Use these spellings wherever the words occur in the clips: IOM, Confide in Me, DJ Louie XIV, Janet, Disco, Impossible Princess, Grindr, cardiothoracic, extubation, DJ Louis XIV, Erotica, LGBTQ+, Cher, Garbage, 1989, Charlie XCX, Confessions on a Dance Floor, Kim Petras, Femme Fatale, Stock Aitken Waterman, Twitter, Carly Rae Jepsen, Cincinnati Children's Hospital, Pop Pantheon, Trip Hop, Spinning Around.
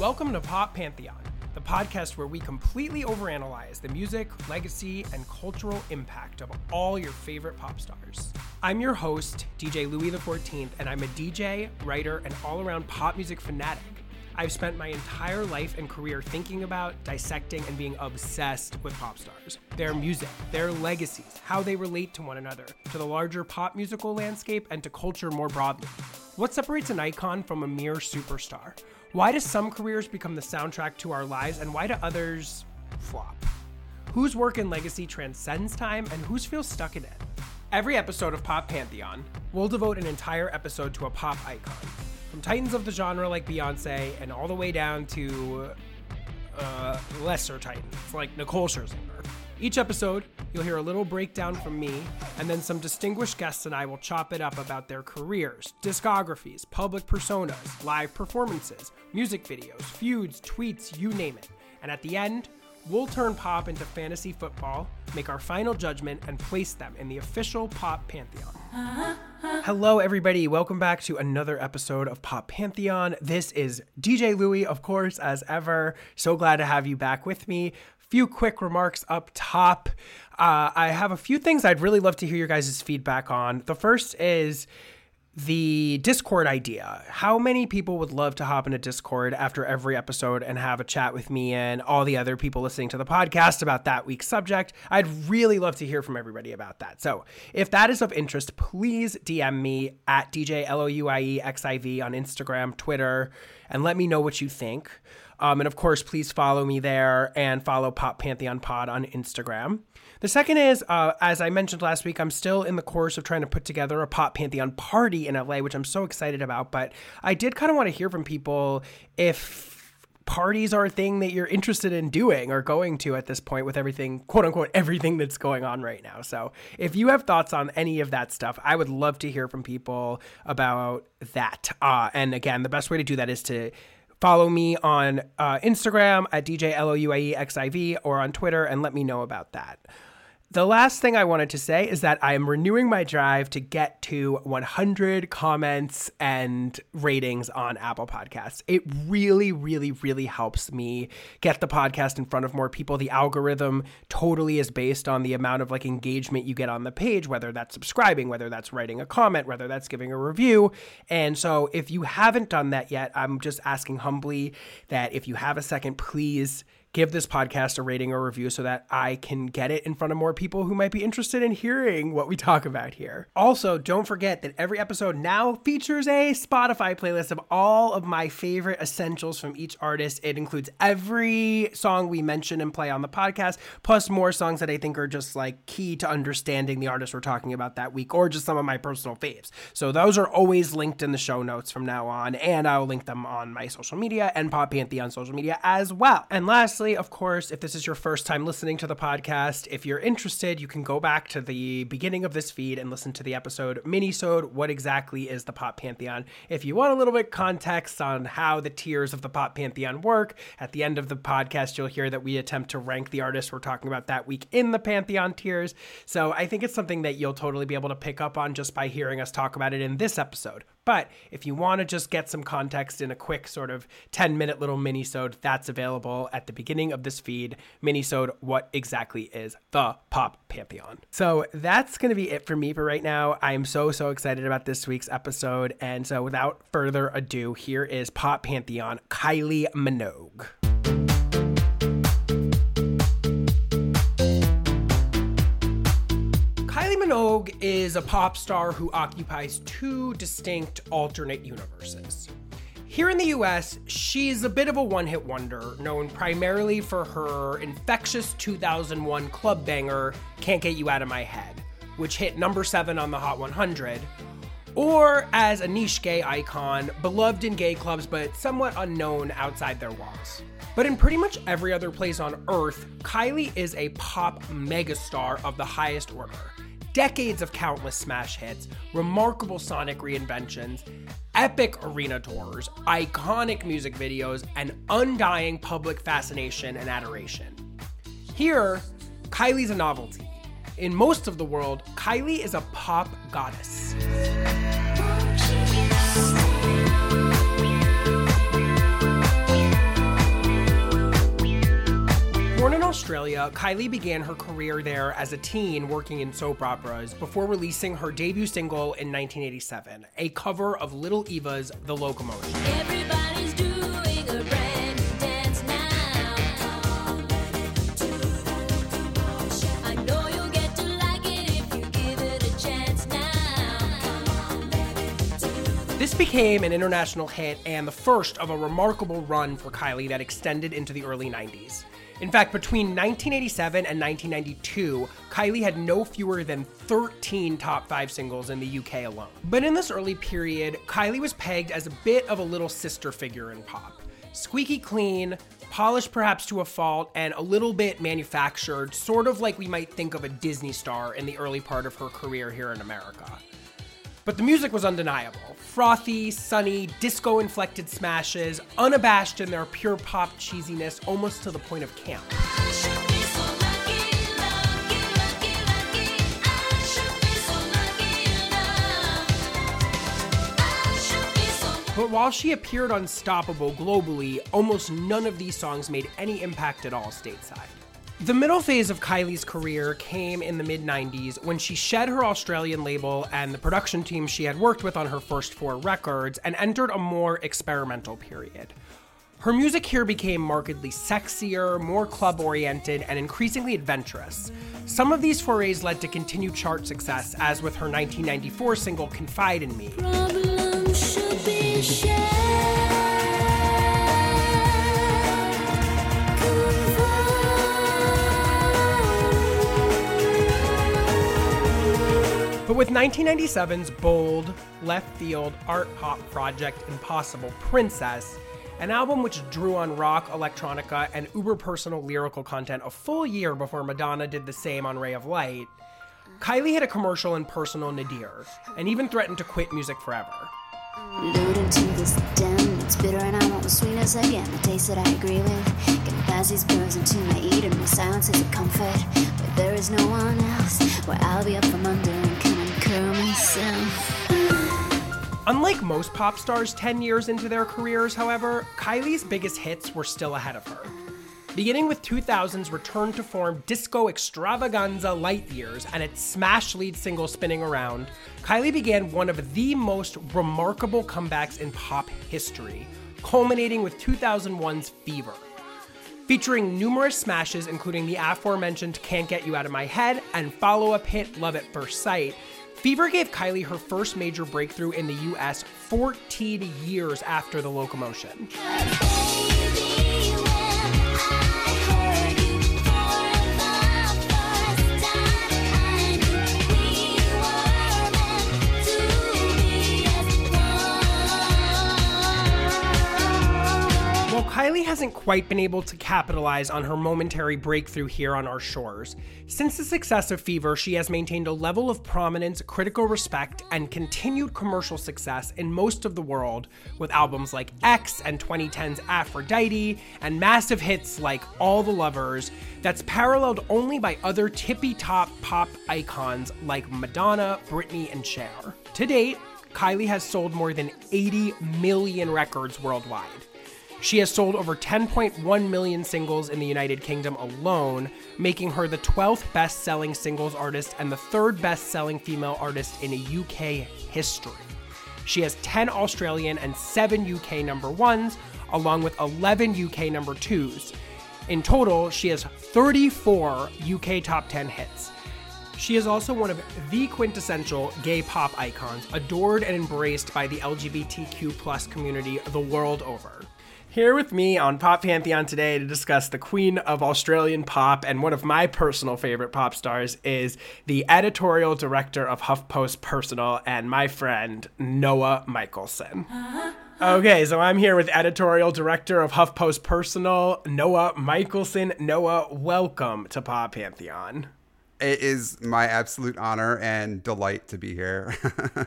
Welcome to Pop Pantheon, the podcast where we completely overanalyze the music, legacy, and cultural impact of all your favorite pop stars. I'm your host, DJ Louis XIV, and I'm a DJ, writer, and all-around pop music fanatic. I've spent my entire life and career thinking about, dissecting, and being obsessed with pop stars, their music, their legacies, how they relate to one another, to the larger pop musical landscape, and to culture more broadly. What separates an icon from a mere superstar? Why do some careers become the soundtrack to our lives, and why do others flop? Whose work and legacy transcends time, and whose feels stuck in it? Every episode of Pop Pantheon, we'll devote an entire episode to a pop icon. From titans of the genre like Beyonce and all the way down to lesser titans like Nicole Scherzinger. Each episode, you'll hear a little breakdown from me, and then some distinguished guests and I will chop it up about their careers, discographies, public personas, live performances, music videos, feuds, tweets, you name it. And at the end, we'll turn pop into fantasy football, make our final judgment, and place them in the official Pop Pantheon. Hello, everybody. Welcome back to another episode of Pop Pantheon. This is DJ Louis, of course, as ever. So glad to have you back with me. Few quick remarks up top. I have a few things I'd really love to hear your guys' feedback on. The first is the Discord idea. How many people would love to hop into Discord after every episode and have a chat with me and all the other people listening to the podcast about that week's subject? I'd really love to hear from everybody about that. So if that is of interest, please DM me at DJ LOUIEXIV on Instagram, Twitter, and let me know what you think. And of course, please follow me there and follow Pop Pantheon Pod on Instagram. The second is, as I mentioned last week, I'm still in the course of trying to put together a Pop Pantheon party in LA, which I'm so excited about. But I did kind of want to hear from people if parties are a thing that you're interested in doing or going to at this point with everything, quote unquote, everything that's going on right now. So if you have thoughts on any of that stuff, I would love to hear from people about that. And again, the best way to do that is to follow me on Instagram at DJ LOUIEXIV or on Twitter and let me know about that. The last thing I wanted to say is that I am renewing my drive to get to 100 comments and ratings on Apple Podcasts. It really, really helps me get the podcast in front of more people. The algorithm totally is based on the amount of engagement you get on the page, whether that's subscribing, whether that's writing a comment, whether that's giving a review. And so if you haven't done that yet, I'm just asking humbly that if you have a second, please give this podcast a rating or review so that I can get it in front of more people who might be interested in hearing what we talk about here. Also, don't forget that every episode now features a Spotify playlist of all of my favorite essentials from each artist. It includes every song we mention and play on the podcast, plus more songs that I think are just key to understanding the artist we're talking about that week, or just some of my personal faves. So those are always linked in the show notes from now on, and I'll link them on my social media and Pop Pantheon social media as well. And last, of course, if this is your first time listening to the podcast, if you're interested, you can go back to the beginning of this feed and listen to the episode minisode, What Exactly is the Pop Pantheon? If you want a little bit of context on how the tiers of the Pop Pantheon work, at the end of the podcast, you'll hear that we attempt to rank the artists we're talking about that week in the Pantheon tiers. So I think it's something that you'll totally be able to pick up on just by hearing us talk about it in this episode. But if you want to just get some context in a quick sort of 10-minute little minisode, that's available at the beginning of this feed, minisode, What Exactly is the Pop Pantheon? So that's going to be it for me for right now. I am so excited about this week's episode. And so without further ado, here is Pop Pantheon, Kylie Minogue. Minogue is a pop star who occupies two distinct alternate universes. Here in the US, she's a bit of a one-hit wonder, known primarily for her infectious 2001 club banger, Can't Get You Out of My Head, which hit number 7 on the Hot 100, or as a niche gay icon, beloved in gay clubs but somewhat unknown outside their walls. But in pretty much every other place on Earth, Kylie is a pop megastar of the highest order. Decades of countless smash hits, remarkable sonic reinventions, epic arena tours, iconic music videos, and undying public fascination and adoration. Here, Kylie's a novelty. In most of the world, Kylie is a pop goddess. Born in Australia, Kylie began her career there as a teen working in soap operas before releasing her debut single in 1987, a cover of Little Eva's The Locomotion. Everybody's doing a brand new dance now. Come to the locomotion. I know you'll get to like it if you give it a chance now. Come on, baby, to the... This became an international hit and the first of a remarkable run for Kylie that extended into the early 90s. In fact, between 1987 and 1992, Kylie had no fewer than 13 top 5 singles in the UK alone. But in this early period, Kylie was pegged as a bit of a little sister figure in pop. Squeaky clean, polished perhaps to a fault, and a little bit manufactured, sort of like we might think of a Disney star in the early part of her career here in America. But the music was undeniable. Frothy, sunny, disco-inflected smashes, unabashed in their pure pop cheesiness, almost to the point of camp. But while she appeared unstoppable globally, almost none of these songs made any impact at all stateside. The middle phase of Kylie's career came in the mid-90s when she shed her Australian label and the production team she had worked with on her first 4 records and entered a more experimental period. Her music here became markedly sexier, more club-oriented, and increasingly adventurous. Some of these forays led to continued chart success, as with her 1994 single Confide in Me. Problems should be shared. But with 1997's bold, left-field, art-pop project Impossible Princess, an album which drew on rock, electronica, and uber-personal lyrical content a full year before Madonna did the same on Ray of Light, Kylie hit a commercial and personal nadir, and even threatened to quit music forever. Loaded to this den, it's bitter and I want the sweetness again, the taste that I agree with. Can pass these pills into my eat and my silence is a comfort, but there is no one else where I'll be up from under and come and curl myself. Unlike most pop stars 10 years into their careers, however, Kylie's biggest hits were still ahead of her. Beginning with 2000's return to form disco extravaganza Light Years and its smash lead single Spinning Around, Kylie began one of the most remarkable comebacks in pop history, culminating with 2001's Fever. Featuring numerous smashes including the aforementioned Can't Get You Out of My Head and follow-up hit Love at First Sight, Fever gave Kylie her first major breakthrough in the US 14 years after The Locomotion. Kylie hasn't quite been able to capitalize on her momentary breakthrough here on our shores. Since the success of Fever, she has maintained a level of prominence, critical respect, and continued commercial success in most of the world, with albums like X and 2010's Aphrodite, and massive hits like All the Lovers, that's paralleled only by other tippy-top pop icons like Madonna, Britney, and Cher. To date, Kylie has sold more than 80 million records worldwide. She has sold over 10.1 million singles in the United Kingdom alone, making her the 12th best-selling singles artist and the 3rd best-selling female artist in UK history. She has 10 Australian and 7 UK number ones, along with 11 UK number twos. In total, she has 34 UK top 10 hits. She is also one of the quintessential gay pop icons, adored and embraced by the LGBTQ+ community the world over. Here with me on Pop Pantheon today to discuss the queen of Australian pop and one of my personal favorite pop stars is the editorial director of HuffPost Personal and my friend, Noah Michelson. Okay, so I'm here with editorial director of HuffPost Personal, Noah Michelson. Noah, welcome to Pop Pantheon. It is my absolute honor and delight to be here.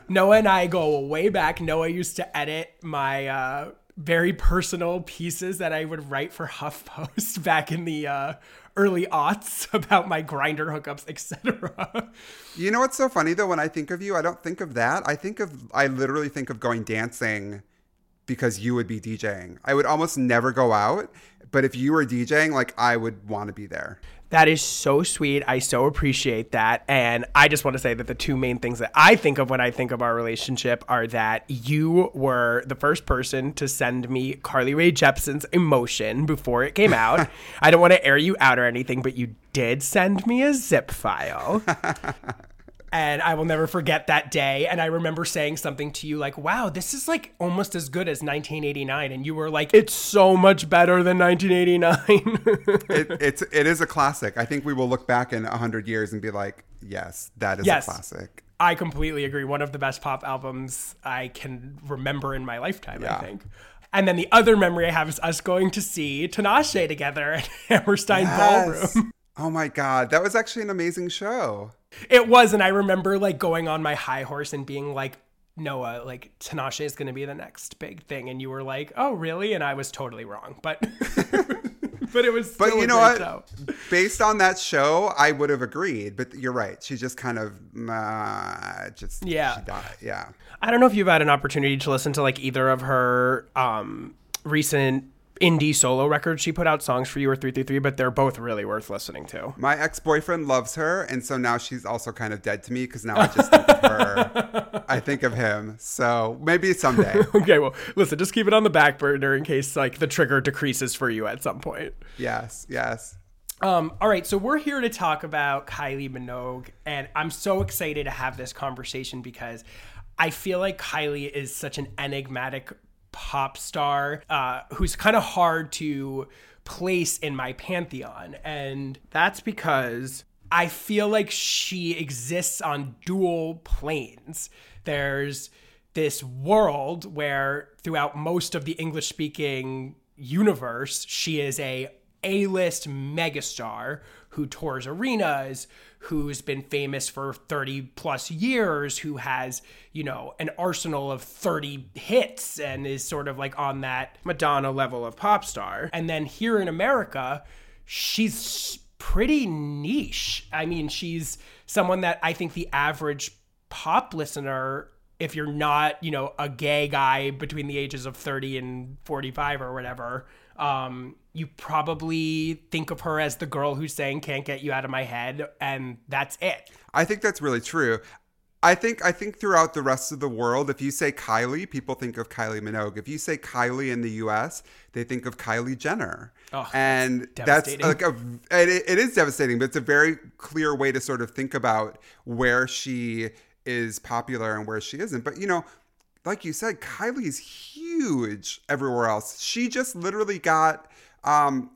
Noah and I go way back. Noah used to edit my... very personal pieces that I would write for HuffPost back in the early aughts about my Grindr hookups, etc. You know what's so funny, though? When I think of you, I don't think of that. I literally think of going dancing because you would be DJing. I would almost never go out, but if you were DJing, like, I would want to be there. That is so sweet. I so appreciate that. And I just want to say that the two main things that I think of when I think of our relationship are that you were the first person to send me Carly Rae Jepsen's Emotion before it came out. I don't want to air you out or anything, but you did send me a zip file. And I will never forget that day. And I remember saying something to you like, wow, this is like almost as good as 1989. And you were like, it's so much better than 1989. It is a classic. I think we will look back in 100 years and be like, yes, that is a classic. I completely agree. One of the best pop albums I can remember in my lifetime, I think. And then the other memory I have is us going to see Tinashe together at Hammerstein Ballroom. Oh my God. That was actually an amazing show. It was, and I remember like going on my high horse and being like, Noah, like Tinashe is going to be the next big thing, and you were like, oh really? And I was totally wrong, but but it was still but you know what? Show. Based on that show, I would have agreed, but you're right. She just kind of she died. Yeah. I don't know if you've had an opportunity to listen to like either of her recent indie solo record. She put out Songs for You or 333, but they're both really worth listening to. My ex-boyfriend loves her, and so now she's also kind of dead to me because now I just think of her. I think of him. So maybe someday. Okay, well, listen, just keep it on the back burner in case like the trigger decreases for you at some point. Yes. All right, so we're here to talk about Kylie Minogue, and I'm so excited to have this conversation because I feel like Kylie is such an enigmatic pop star who's kind of hard to place in my pantheon. And that's because I feel like she exists on dual planes. There's this world where throughout most of the English-speaking universe, she is an A-list megastar who tours arenas, who's been famous for 30+ years, who has, you know, an arsenal of 30 hits and is sort of like on that Madonna level of pop star. And then here in America, she's pretty niche. I mean, she's someone that I think the average pop listener, if you're not, you know, a gay guy between the ages of 30 and 45 or whatever, you probably think of her as the girl who sang Can't Get You Out of My Head, and that's it. I think that's really true. I think throughout the rest of the world, if you say Kylie, people think of Kylie Minogue. If you say Kylie in the U.S., they think of Kylie Jenner. Oh, and that's like it is devastating, but it's a very clear way to sort of think about where she is popular and where she isn't. But, you know, like you said, Kylie's huge everywhere else. She just literally got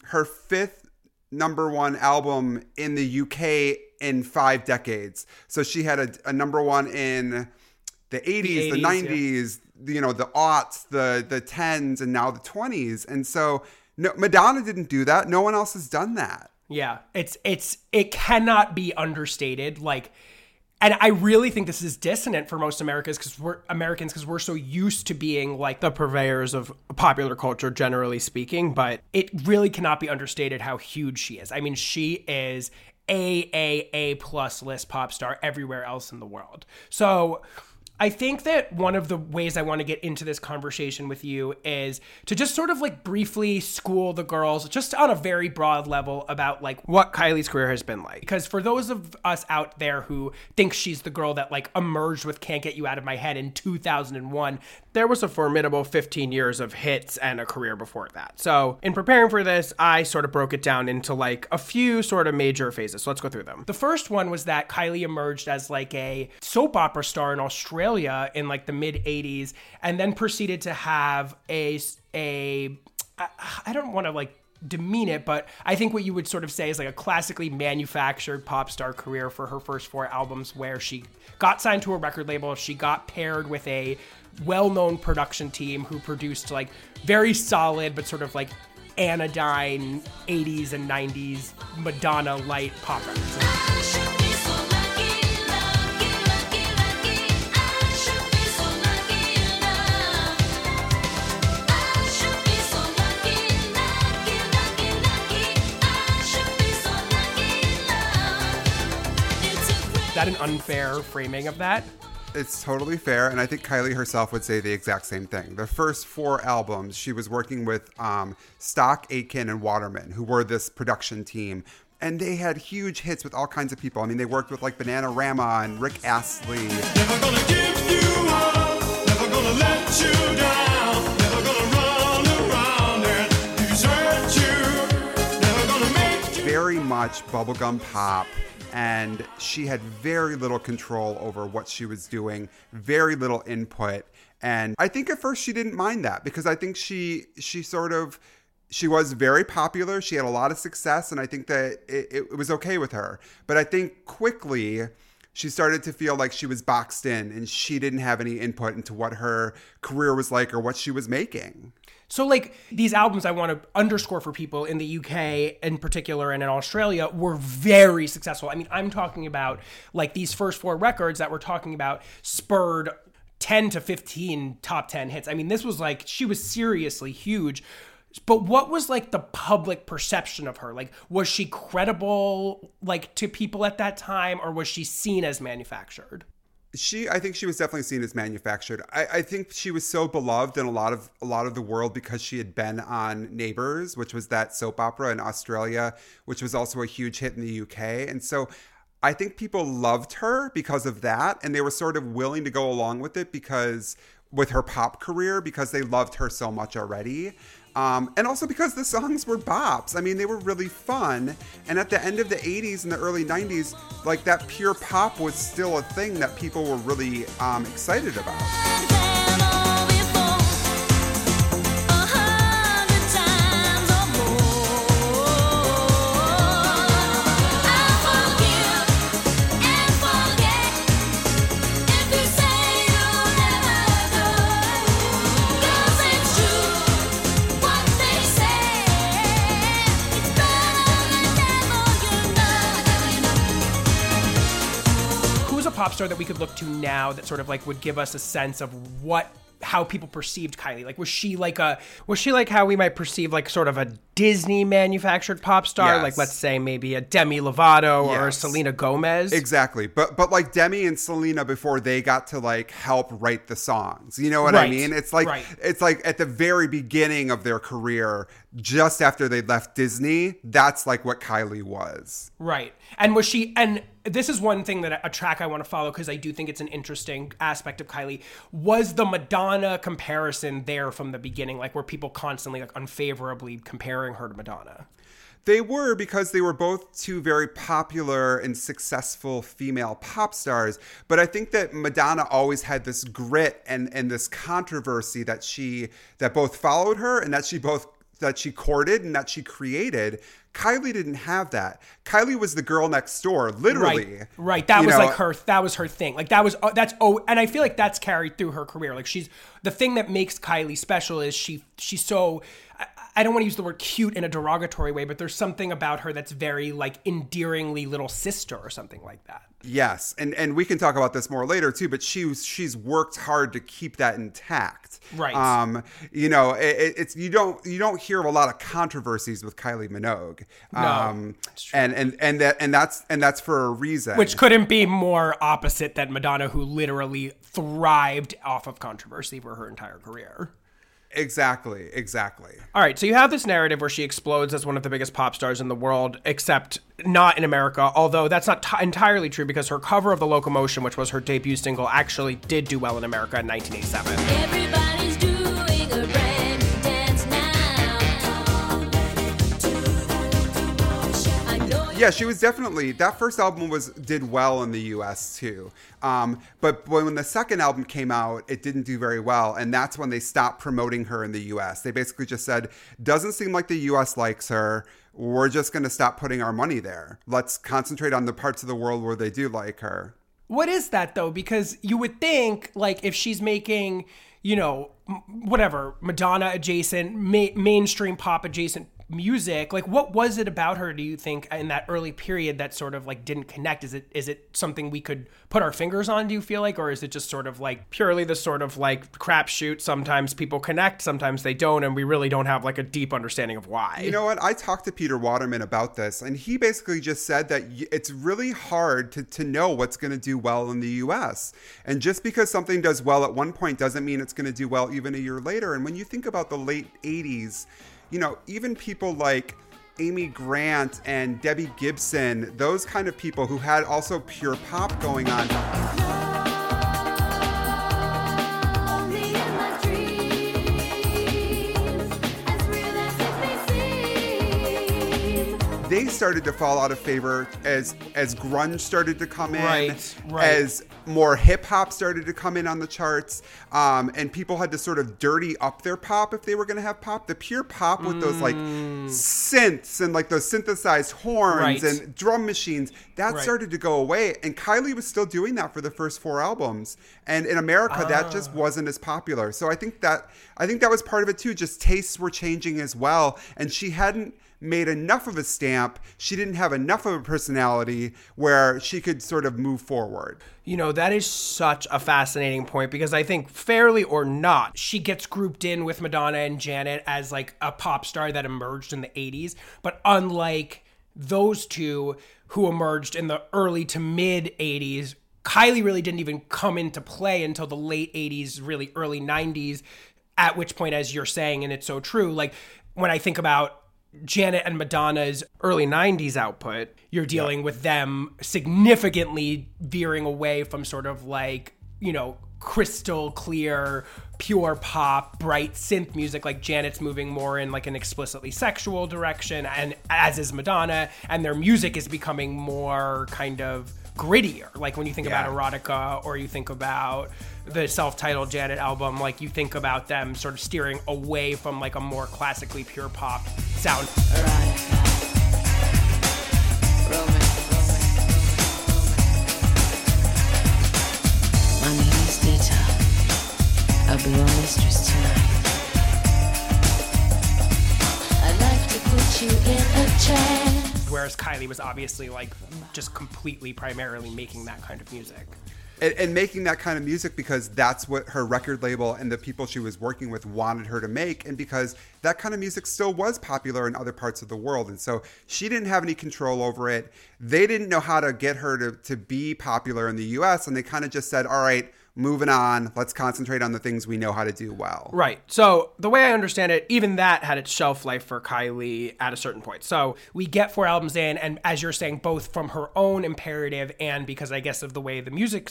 her 5th number one album in the UK in 5 decades. So she had a number one in the 80s, the 90s, you know, the aughts, the 10s, and now the 20s. And so no, Madonna didn't do that. No one else has done that. Yeah, it cannot be understated. Like, and I really think this is dissonant for most Americans because we're so used to being like the purveyors of popular culture, generally speaking, but it really cannot be understated how huge she is. I mean, she is A+ list pop star everywhere else in the world. So I think that one of the ways I want to get into this conversation with you is to just sort of like briefly school the girls just on a very broad level about like what Kylie's career has been like. Because for those of us out there who think she's the girl that like emerged with Can't Get You Out of My Head in 2001, there was a formidable 15 years of hits and a career before that. So in preparing for this, I sort of broke it down into like a few sort of major phases. So let's go through them. The first one was that Kylie emerged as like a soap opera star in Australia in like the mid 80s, and then proceeded to have I don't want to like demean it, but I think what you would sort of say is like a classically manufactured pop star career for her first 4 albums, where she got signed to a record label, she got paired with a well-known production team who produced like very solid but sort of like anodyne 80s and 90s Madonna light pop records. Is that an unfair framing of that? It's totally fair, and I think Kylie herself would say the exact same thing. The first four albums, she was working with Stock, Aitken, and Waterman, who were this production team, and they had huge hits with all kinds of people. I mean, they worked with like Bananarama and Rick Astley. Never gonna give you up, never gonna let you down. Very much bubblegum pop, and she had very little control over what she was doing, very little input. And I think at first she didn't mind that, because I think she was very popular. She had a lot of success, and I think that it was okay with her. But I think quickly she started to feel like she was boxed in and she didn't have any input into what her career was like or what she was making. So like these albums, I want to underscore for people in the UK in particular and in Australia, were very successful. I mean, I'm talking about like these first four records that we're talking about spurred 10 to 15 top 10 hits. I mean, this was like, she was seriously huge. But what was like the public perception of her? Like, was she credible like to people at that time, or was she seen as manufactured? I think she was definitely seen as manufactured. I think she was so beloved in a lot of the world because she had been on Neighbours, which was that soap opera in Australia, which was also a huge hit in the UK. And so I think people loved her because of that. And they were sort of willing to go along with it with her pop career, because they loved her so much already. And also because the songs were bops. I mean, they were really fun. And at the end of the 80s and the early 90s, like that pure pop was still a thing that people were really excited about. That we could look to now that sort of like would give us a sense of how people perceived Kylie. Like, was she like how we might perceive like sort of a Disney manufactured pop star? Yes. Like, let's say maybe a Demi Lovato, yes, or a Selena Gomez. Exactly. But like Demi and Selena, before they got to like help write the songs, you know what, right, I mean? It's like, right, it's like at the very beginning of their career, just after they left Disney, that's like what Kylie was. Right. And was she, and this is one thing that a track I want to follow, because I do think it's an interesting aspect of Kylie, was the Madonna comparison there from the beginning, like were people constantly like unfavorably comparing her to Madonna? They were, because they were both two very popular and successful female pop stars. But I think that Madonna always had this grit and this controversy that both followed her and that she courted and that she created. Kylie didn't have that. Kylie was the girl next door, literally. Right. That was like her. That was her thing. Like and I feel like that's carried through her career. Like she's the thing that makes Kylie special is she's so. I don't want to use the word cute in a derogatory way, but there's something about her that's very like endearingly little sister or something like that. Yes. And we can talk about this more later too, but she's worked hard to keep that intact. Right. It's, you don't hear a lot of controversies with Kylie Minogue. No, that's true. And that's for a reason. Which couldn't be more opposite than Madonna, who literally thrived off of controversy for her entire career. Exactly. All right, so you have this narrative where she explodes as one of the biggest pop stars in the world, except not in America, although that's not entirely true, because her cover of The Locomotion, which was her debut single, actually did do well in America in 1987. Everybody's doing a brand new dance now. I know. Yeah, she was definitely, that first album did well in the US too. But when the second album came out, it didn't do very well. And that's when they stopped promoting her in the US. They basically just said, doesn't seem like the US likes her. We're just going to stop putting our money there. Let's concentrate on the parts of the world where they do like her. What is that, though? Because you would think, like, if she's making, you know, whatever, Madonna adjacent, mainstream pop adjacent music, like what was it about her, do you think, in that early period that sort of like didn't connect? Is it something we could put our fingers on, do you feel like, or is it just sort of like purely the sort of like crapshoot, sometimes people connect, sometimes they don't, and we really don't have like a deep understanding of why? You know what, I talked to Peter Waterman about this, and he basically just said that it's really hard to know what's going to do well in the US, and just because something does well at one point doesn't mean it's going to do well even a year later. And when you think about the late 80s, you know, even people like Amy Grant and Debbie Gibson, those kind of people who had also pure pop going on. They started to fall out of favor as grunge started to come in, right. As more hip hop started to come in on the charts, and people had to sort of dirty up their pop if they were going to have pop. The pure pop with those like synths and like those synthesized horns and drum machines, that started to go away. And Kylie was still doing that for the first four albums, and in America that just wasn't as popular. So I think that was part of it too. Just tastes were changing as well, and she hadn't made enough of a stamp. She didn't have enough of a personality where she could sort of move forward. You know, that is such a fascinating point, because I think fairly or not, she gets grouped in with Madonna and Janet as like a pop star that emerged in the 80s. But unlike those two who emerged in the early to mid 80s, Kylie really didn't even come into play until the late 80s, really early 90s, at which point, as you're saying, and it's so true, like when I think about Janet and Madonna's early 90s output, you're dealing with them significantly veering away from sort of like, you know, crystal clear, pure pop, bright synth music. Like Janet's moving more in like an explicitly sexual direction, and as is Madonna, and their music is becoming more kind of grittier. Like when you think about Erotica, or you think about the self-titled Janet album, like you think about them sort of steering away from like a more classically pure pop sound. My name is Dita. I'll be your mistress tonight. I'd like to put you in a chair. Whereas Kylie was obviously like just completely primarily making that kind of music. And making that kind of music because that's what her record label and the people she was working with wanted her to make, and because that kind of music still was popular in other parts of the world. And so she didn't have any control over it. They didn't know how to get her to be popular in the US, and they kind of just said, all right, moving on, let's concentrate on the things we know how to do well. Right. So the way I understand it, even that had its shelf life for Kylie at a certain point. So we get four albums in, and as you're saying, both from her own imperative and because I guess of the way the music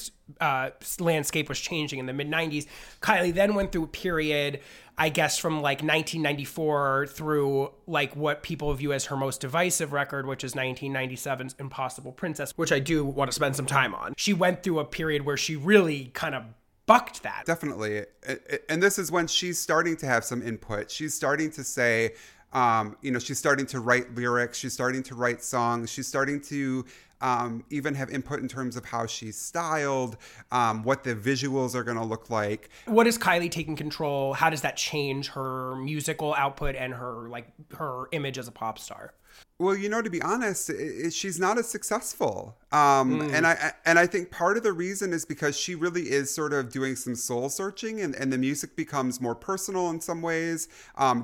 landscape was changing in the mid-90s, Kylie then went through a period, I guess from like 1994 through like what people view as her most divisive record, which is 1997's Impossible Princess, which I do want to spend some time on. She went through a period where she really kind of bucked that. Definitely. And this is when she's starting to have some input. She's starting to say, you know, she's starting to write lyrics. She's starting to write songs. She's starting to even have input in terms of how she's styled, what the visuals are going to look like. What is Kylie taking control? How does that change her musical output and her like her image as a pop star? Well, you know, to be honest, she's not as successful. And I think part of the reason is because she really is sort of doing some soul searching, and the music becomes more personal in some ways,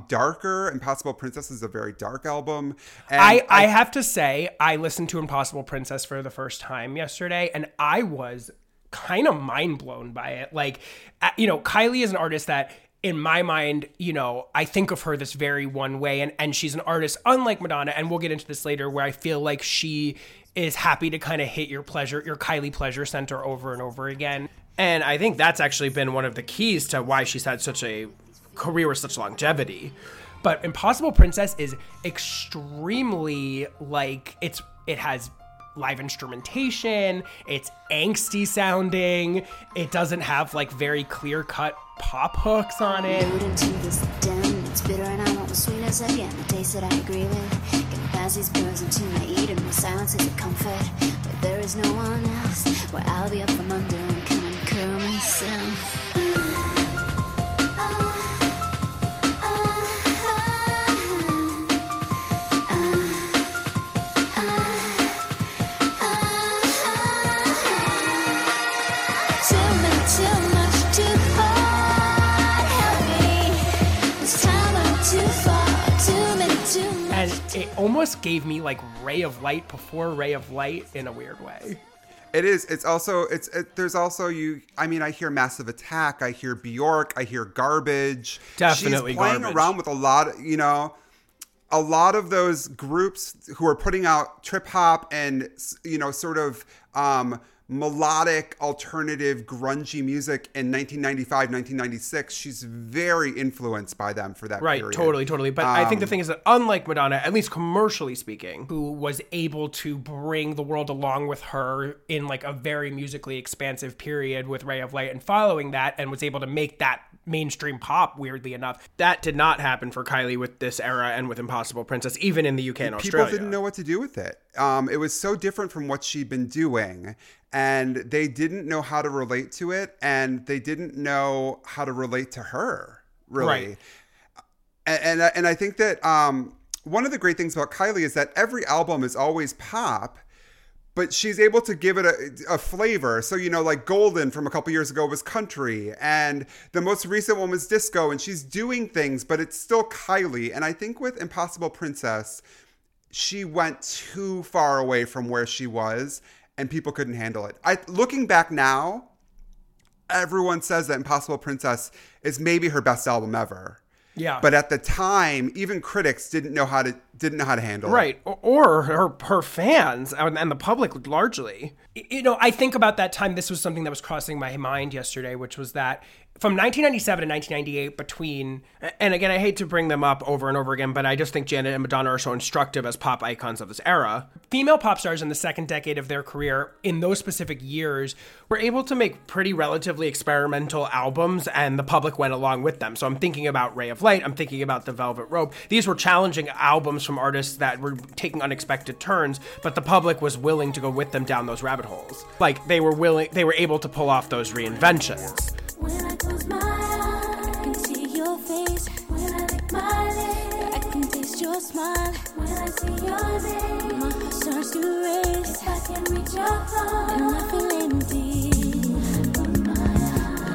darker. Impossible Princess is a very dark album. And I have to say, I listened to Impossible Princess for the first time yesterday, and I was kind of mind blown by it. Like, you know, Kylie is an artist that, in my mind, you know, I think of her this very one way, and she's an artist unlike Madonna, and we'll get into this later, where I feel like she is happy to kind of hit your pleasure, your Kylie pleasure center over and over again. And I think that's actually been one of the keys to why she's had such a career with such longevity. But Impossible Princess is extremely like, it has live instrumentation, it's angsty sounding, it doesn't have like very clear-cut pop hooks on it. It almost gave me like Ray of Light before Ray of Light in a weird way. It is. It's also, there's also you, I mean, I hear Massive Attack. I hear Bjork. I hear Garbage. Definitely she's playing Garbage. Around with a lot of, you know, a lot of those groups who are putting out trip hop and, you know, sort of melodic, alternative, grungy music in 1995, 1996. She's very influenced by them for that period. Right, totally, totally. But I think the thing is that unlike Madonna, at least commercially speaking, who was able to bring the world along with her in like a very musically expansive period with Ray of Light and following that, and was able to make that mainstream pop, weirdly enough. That did not happen for Kylie with this era and with Impossible Princess, even in the UK and Australia. People didn't know what to do with it. It was so different from what she'd been doing, and they didn't know how to relate to it, and they didn't know how to relate to her, really. Right. And I think that one of the great things about Kylie is that every album is always pop, but she's able to give it a flavor. So, you know, like Golden from a couple years ago was country, and the most recent one was disco, and she's doing things, but it's still Kylie. And I think with Impossible Princess, she went too far away from where she was, and people couldn't handle it. Looking back now, everyone says that Impossible Princess is maybe her best album ever. Yeah. But at the time, even critics didn't know how to handle it. Right. Or her fans and the public largely. You know, I think about that time, this was something that was crossing my mind yesterday, which was that from 1997 to 1998 between, and again, I hate to bring them up over and over again, but I just think Janet and Madonna are so instructive as pop icons of this era. Female pop stars in the second decade of their career in those specific years were able to make pretty relatively experimental albums, and the public went along with them. So I'm thinking about Ray of Light. I'm thinking about The Velvet Rope. These were challenging albums from artists that were taking unexpected turns, but the public was willing to go with them down those rabbit holes. Like they were able to pull off those reinventions. When I close my eyes, I can see your face. When I lick my lips, I can taste your smile. When I see your name, my heart starts to race. If I can reach your phone, then I feel empty.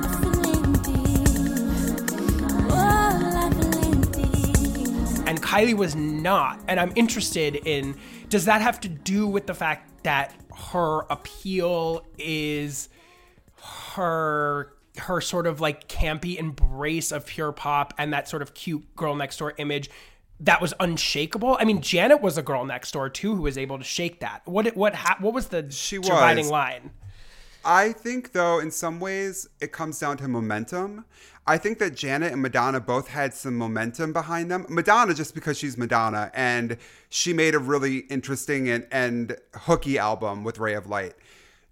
I feel empty. Oh, I feel empty. And Kylie was not. And I'm interested in, does that have to do with the fact that her appeal is her sort of like campy embrace of pure pop and that sort of cute girl next door image that was unshakable? I mean, Janet was a girl next door too, who was able to shake that. What was the dividing line? I think though, in some ways it comes down to momentum. I think that Janet and Madonna both had some momentum behind them. Madonna, just because she's Madonna, and she made a really interesting and hooky album with Ray of Light.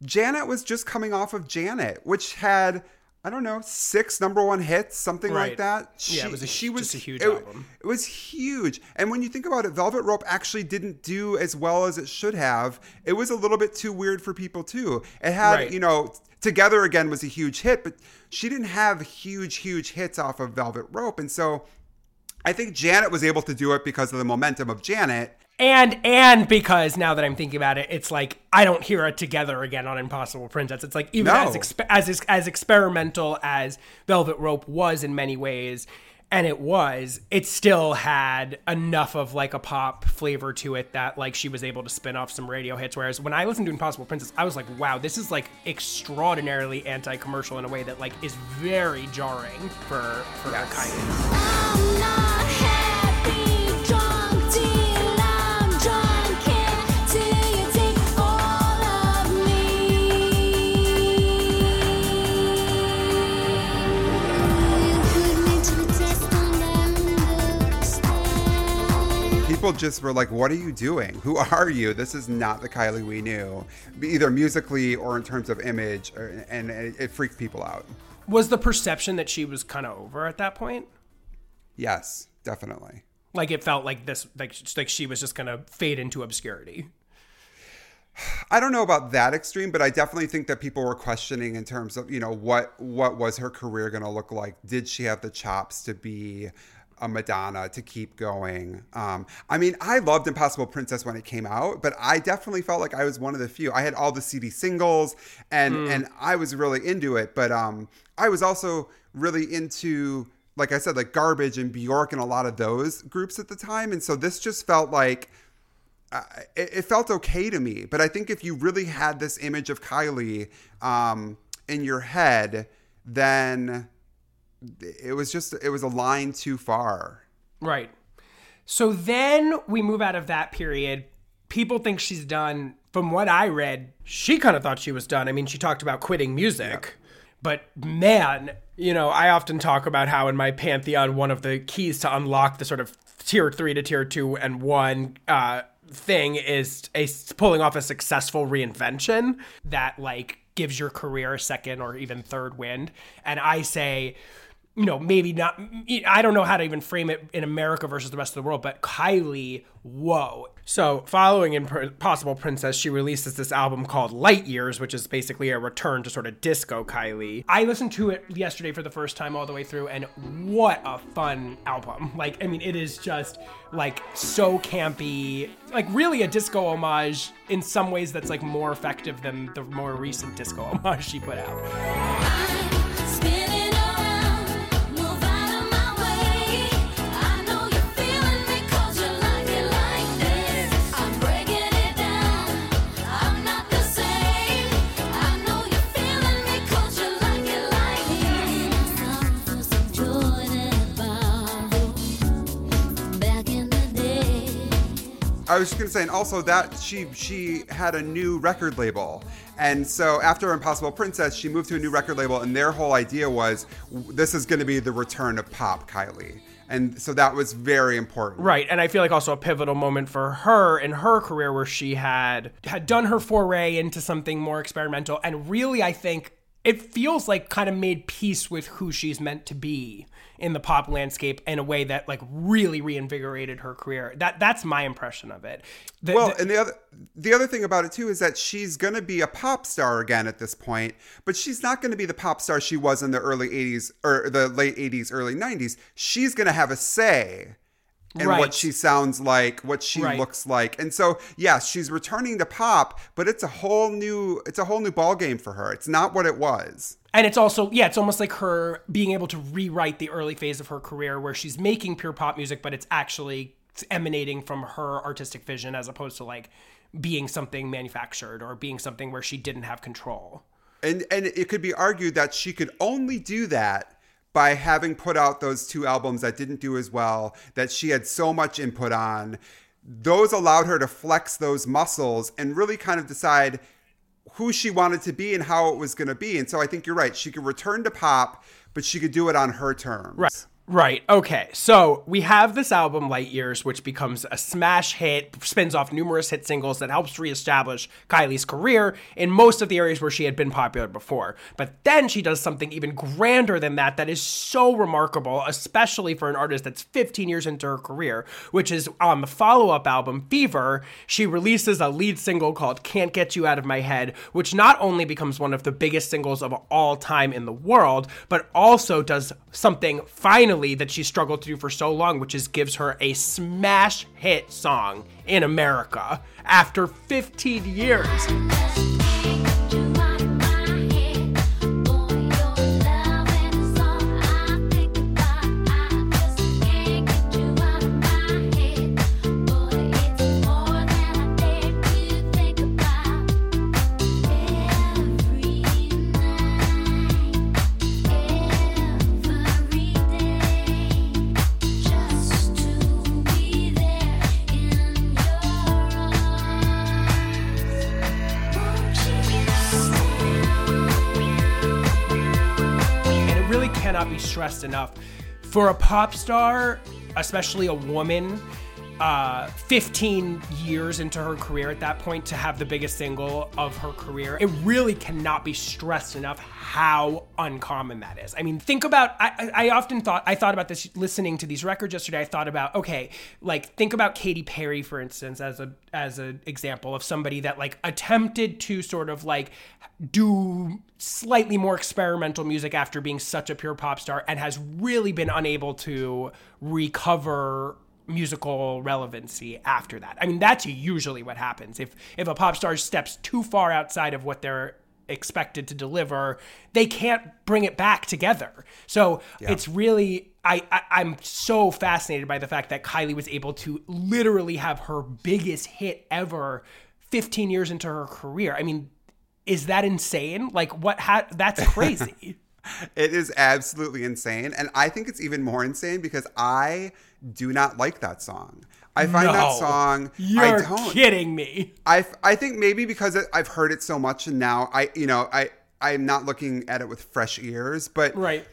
Janet was just coming off of Janet, which had, I don't know, 6 #1 hits, something like that. It was a huge album. It was huge. And when you think about it, Velvet Rope actually didn't do as well as it should have. It was a little bit too weird for people, too. It had, you know, Together Again was a huge hit, but she didn't have huge, huge hits off of Velvet Rope. And so I think Janet was able to do it because of the momentum of Janet. And because now that I'm thinking about it, it's like I don't hear it Together Again on Impossible Princess. It's like even as experimental as Velvet Rope was in many ways, and it still had enough of like a pop flavor to it that like she was able to spin off some radio hits. Whereas when I listened to Impossible Princess, I was like, wow, this is like extraordinarily anti-commercial in a way that like is very jarring for Kylie. People just were like, what are you doing? Who are you? This is not the Kylie we knew, either musically or in terms of image, and it freaked people out. Was the perception that she was kind of over at that point? Yes, definitely. Like it felt like this, like she was just going to fade into obscurity. I don't know about that extreme, but I definitely think that people were questioning in terms of, you know, what was her career going to look like? Did she have the chops to be a Madonna, to keep going? I mean, I loved Impossible Princess when it came out, but I definitely felt like I was one of the few. I had all the CD singles and I was really into it, but I was also really into like I said, like Garbage and Bjork and a lot of those groups at the time. And so this just felt like, it felt okay to me. But I think if you really had this image of Kylie in your head, then it was a line too far. Right. So then we move out of that period. People think she's done. From what I read, she kind of thought she was done. I mean, she talked about quitting music. Yeah. But man, you know, I often talk about how in my Pantheon, one of the keys to unlock the sort of tier 3 to tier 2 and 1 thing is pulling off a successful reinvention that like gives your career a second or even third wind. And I say, you know, maybe not, I don't know how to even frame it in America versus the rest of the world, but Kylie, whoa. So following Impossible Princess, she releases this album called Light Years, which is basically a return to sort of disco Kylie. I listened to it yesterday for the first time all the way through, and what a fun album. Like, I mean, it is just like so campy, like really a disco homage in some ways that's like more effective than the more recent disco homage she put out. I was just going to say, and also that she had a new record label. And so after Impossible Princess, she moved to a new record label, and their whole idea was, this is going to be the return of pop Kylie. And so that was very important. Right. And I feel like also a pivotal moment for her in her career where she had done her foray into something more experimental. And really, I think it feels like kind of made peace with who she's meant to be in the pop landscape in a way that like really reinvigorated her career. That's my impression of it. The other thing about it too is that she's going to be a pop star again at this point, but she's not going to be the pop star she was in the early 80s or the late 80s, early 90s. She's going to have a say in right. what she sounds like, what she right. looks like. And so, yeah, she's returning to pop, but it's a whole new ball game for her. It's not what it was. And it's also, yeah, it's almost like her being able to rewrite the early phase of her career where she's making pure pop music, but it's actually emanating from her artistic vision as opposed to like being something manufactured or being something where she didn't have control. And it could be argued that she could only do that by having put out those two albums that didn't do as well, that she had so much input on. Those allowed her to flex those muscles and really kind of decide who she wanted to be and how it was going to be. And so I think you're right. She could return to pop, but she could do it on her terms. Right. Okay. So we have this album, Light Years, which becomes a smash hit, spins off numerous hit singles that helps reestablish Kylie's career in most of the areas where she had been popular before. But then she does something even grander than that is so remarkable, especially for an artist that's 15 years into her career, which is on the follow-up album, Fever, she releases a lead single called Can't Get You Out of My Head, which not only becomes one of the biggest singles of all time in the world, but also does something finally that she struggled to do for so long, which is gives her a smash hit song in America after 15 years. Stressed enough for a pop star, especially a woman, 15 years into her career at that point, to have the biggest single of her career. It really cannot be stressed enough how uncommon that is. I mean, think about, I thought about this listening to these records yesterday. I thought about, okay, like think about Katy Perry, for instance, as an example of somebody that like attempted to sort of like do slightly more experimental music after being such a pure pop star and has really been unable to recover musical relevancy after that. I mean, that's usually what happens. If a pop star steps too far outside of what their expected to deliver, they can't bring it back together. So it's really, I'm so fascinated by the fact that Kylie was able to literally have her biggest hit ever 15 years into her career. I mean, is that insane? Like, that's crazy. It is absolutely insane. And I think it's even more insane because I do not like that song. I find that song, I don't. You're kidding me. I think maybe because I've heard it so much and now I'm not looking at it with fresh ears, but right.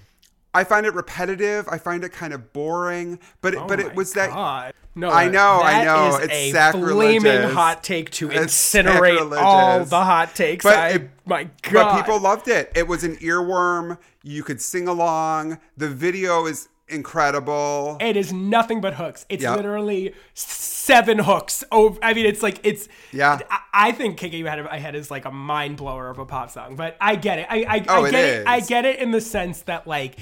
I find it repetitive. I find it kind of boring, but it was that. God. No, I know. It's a sacrilegious, flaming hot take to incinerate all the hot takes. But my God, but people loved it. It was an earworm. You could sing along. The video is incredible. It is nothing but hooks. It's literally 7 hooks. Oh, I mean, it's like it's. Yeah. I think "Can't Get You Out of My Head" is like a mind blower of a pop song, but I get it. I get it. I get it in the sense that like.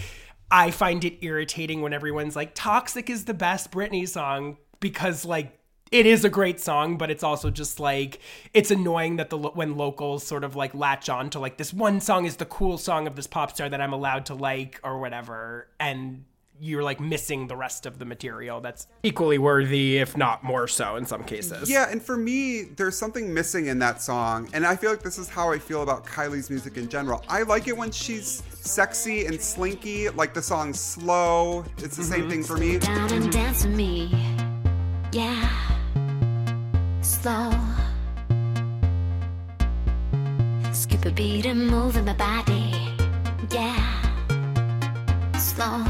I find it irritating when everyone's like, Toxic is the best Britney song, because like, it is a great song, but it's also just like, it's annoying that when locals sort of like latch on to like, this one song is the cool song of this pop star that I'm allowed to like or whatever. And you're like missing the rest of the material that's equally worthy, if not more so in some cases. Yeah, and for me, there's something missing in that song. And I feel like this is how I feel about Kylie's music in general. I like it when she's sexy and slinky, like the song Slow. It's the same thing for me. Slow down and dance with me. Yeah. Slow. Skip a beat and move in my body. Yeah. Slow.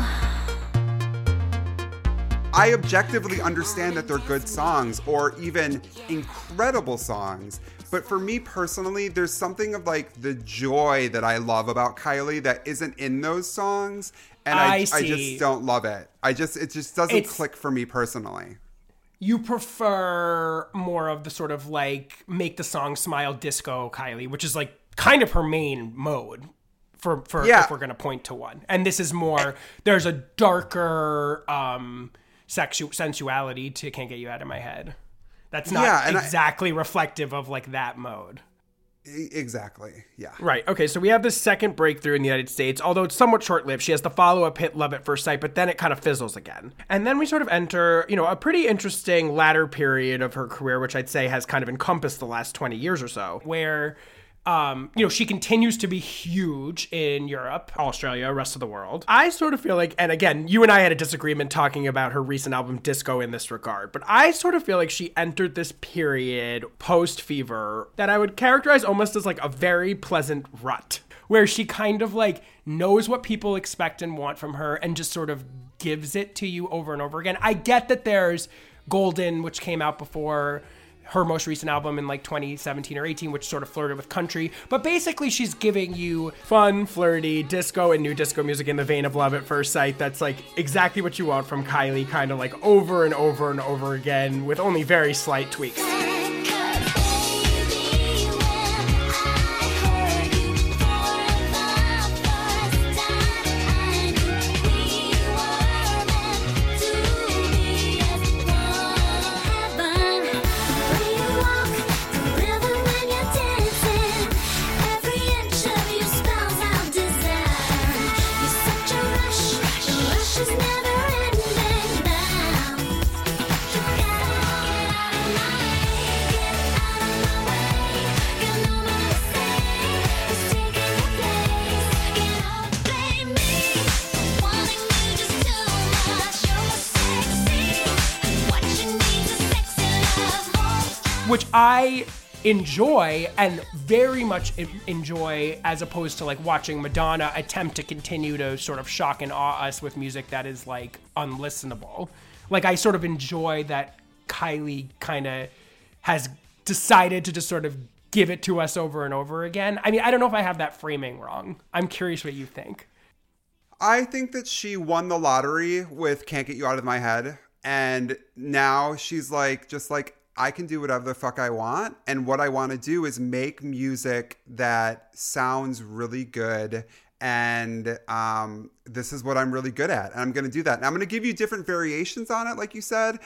I objectively understand that they're good songs or even incredible songs. But for me personally, there's something of like the joy that I love about Kylie that isn't in those songs. And I just don't love it. It just doesn't click for me personally. You prefer more of the sort of like make the song smile disco Kylie, which is like kind of her main mode. For if we're going to point to one. And this is more, there's a darker, sensuality to Can't Get You Out of My Head. That's not exactly reflective of like that mode. Exactly. Yeah. Right. Okay. So we have this second breakthrough in the United States, although it's somewhat short-lived. She has the follow-up hit Love at First Sight, but then it kind of fizzles again. And then we sort of enter, you know, a pretty interesting latter period of her career, which I'd say has kind of encompassed the last 20 years or so, where you know, she continues to be huge in Europe, Australia, rest of the world. I sort of feel like, and again, you and I had a disagreement talking about her recent album Disco in this regard, but I sort of feel like she entered this period post-Fever that I would characterize almost as like a very pleasant rut, where she kind of like knows what people expect and want from her and just sort of gives it to you over and over again. I get that there's Golden, which came out before her most recent album in like 2017 or 18, which sort of flirted with country. But basically she's giving you fun, flirty disco and new disco music in the vein of Love at First Sight. That's like exactly what you want from Kylie, kind of like over and over and over again with only very slight tweaks. Which I enjoy and very much enjoy, as opposed to like watching Madonna attempt to continue to sort of shock and awe us with music that is like unlistenable. Like I sort of enjoy that Kylie kind of has decided to just sort of give it to us over and over again. I mean, I don't know if I have that framing wrong. I'm curious what you think. I think that she won the lottery with Can't Get You Out of My Head. And now she's like, just like, I can do whatever the fuck I want. And what I want to do is make music that sounds really good. And this is what I'm really good at. And I'm going to do that. And I'm going to give you different variations on it. Like you said,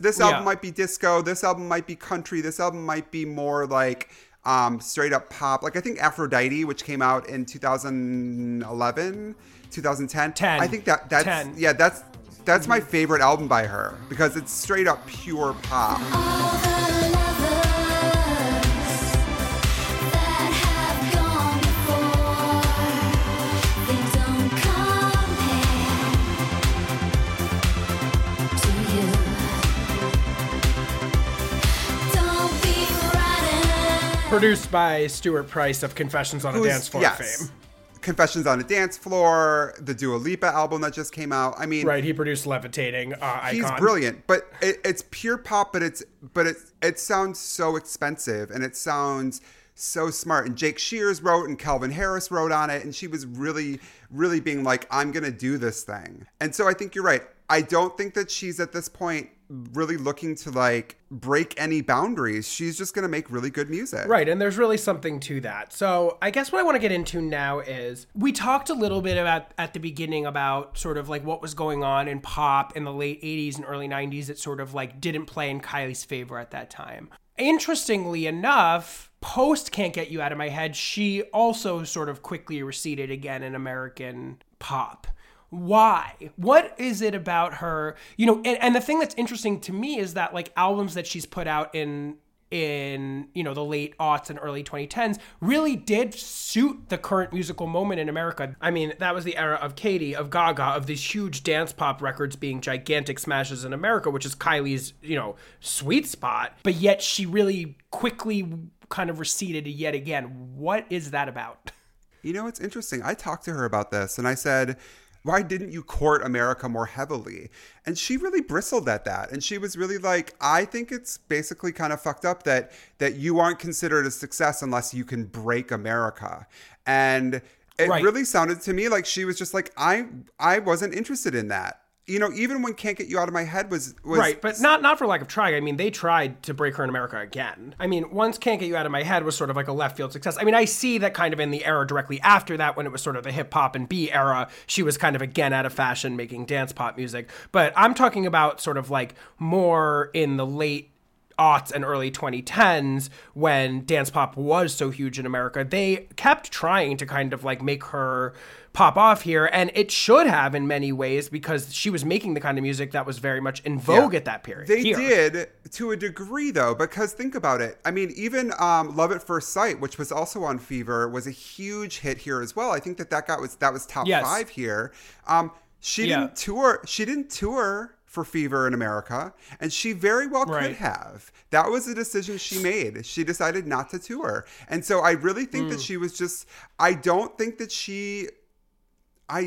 this album might be disco. This album might be country. This album might be more like straight up pop. Like I think Aphrodite, which came out in 2011, 2010. I think that's 10. Yeah, that's my favorite album by her because it's straight up pure pop. All the lovers that have gone before, they don't compare to you. Don't be running. Produced by Stuart Price of Confessions on a Dance Floor fame. Confessions on a Dance Floor, the Dua Lipa album that just came out. I mean, right? He produced Levitating. He's Icon. Brilliant, but it's pure pop. But it sounds so expensive, and it sounds so smart. And Jake Shears wrote, and Calvin Harris wrote on it, and she was really, really being like, "I'm gonna do this thing." And so I think you're right. I don't think that she's at this point really looking to like break any boundaries. She's just going to make really good music. Right. And there's really something to that. So I guess what I want to get into now is we talked a little bit about at the beginning about sort of like what was going on in pop in the late 80s and early 90s that sort of like didn't play in Kylie's favor at that time. Interestingly enough, post Can't Get You Out of My Head, she also sort of quickly receded again in American pop. Why? What is it about her? You know, and the thing that's interesting to me is that like albums that she's put out in, you know, the late aughts and early 2010s really did suit the current musical moment in America. I mean, that was the era of Katy, of Gaga, of these huge dance pop records being gigantic smashes in America, which is Kylie's, you know, sweet spot. But yet she really quickly kind of receded yet again. What is that about? You know, it's interesting. I talked to her about this and I said, why didn't you court America more heavily? And she really bristled at that. And she was really like, I think it's basically kind of fucked up that you aren't considered a success unless you can break America. And it really sounded to me like she was just like, I wasn't interested in that. You know, even when Can't Get You Out of My Head was right, but not for lack of trying. I mean, they tried to break her in America again. I mean, once Can't Get You Out of My Head was sort of like a left field success. I mean, I see that kind of in the era directly after that, when it was sort of the hip hop and B era, she was kind of again out of fashion making dance pop music. But I'm talking about sort of like more in the late aughts and early 2010s when dance pop was so huge in America. They kept trying to kind of like make her pop off here, and it should have in many ways because she was making the kind of music that was very much in vogue at that period. They did to a degree though, because think about it. I mean, even Love at First Sight, which was also on Fever, was a huge hit here as well. I think that was top 5 here. She didn't tour for Fever in America, and she very well could have. That was a decision she made. She decided not to tour. And so I really think that she was just, I don't think that she,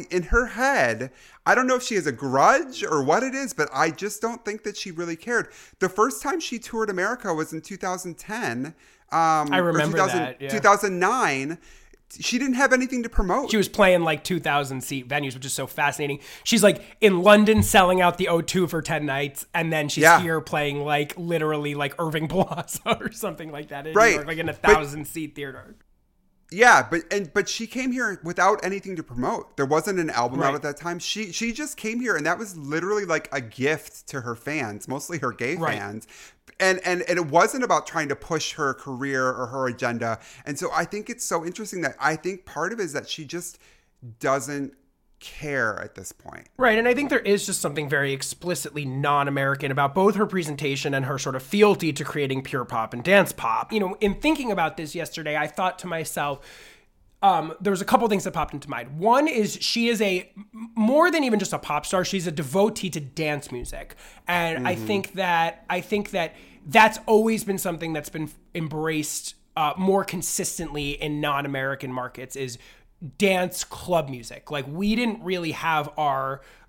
in her head, I don't know if she has a grudge or what it is, but I just don't think that she really cared. The first time she toured America was in 2010. I remember 2009. She didn't have anything to promote. She was playing like 2,000 seat venues, which is so fascinating. She's like in London selling out the O2 for 10 nights. And then she's here playing like literally like Irving Plaza or something like that. New York, like in a 1,000 seat theater. Yeah. But she came here without anything to promote. There wasn't an album out at that time. She just came here, and that was literally like a gift to her fans, mostly her gay fans. And it wasn't about trying to push her career or her agenda. And so I think it's so interesting that I think part of it is that she just doesn't care at this point. Right. And I think there is just something very explicitly non-American about both her presentation and her sort of fealty to creating pure pop and dance pop. You know, in thinking about this yesterday, I thought to myself, there was a couple things that popped into mind. One is she is more than even just a pop star. She's a devotee to dance music. And I think that that's always been something that's been embraced more consistently in non-American markets is dance club music. Like we didn't really have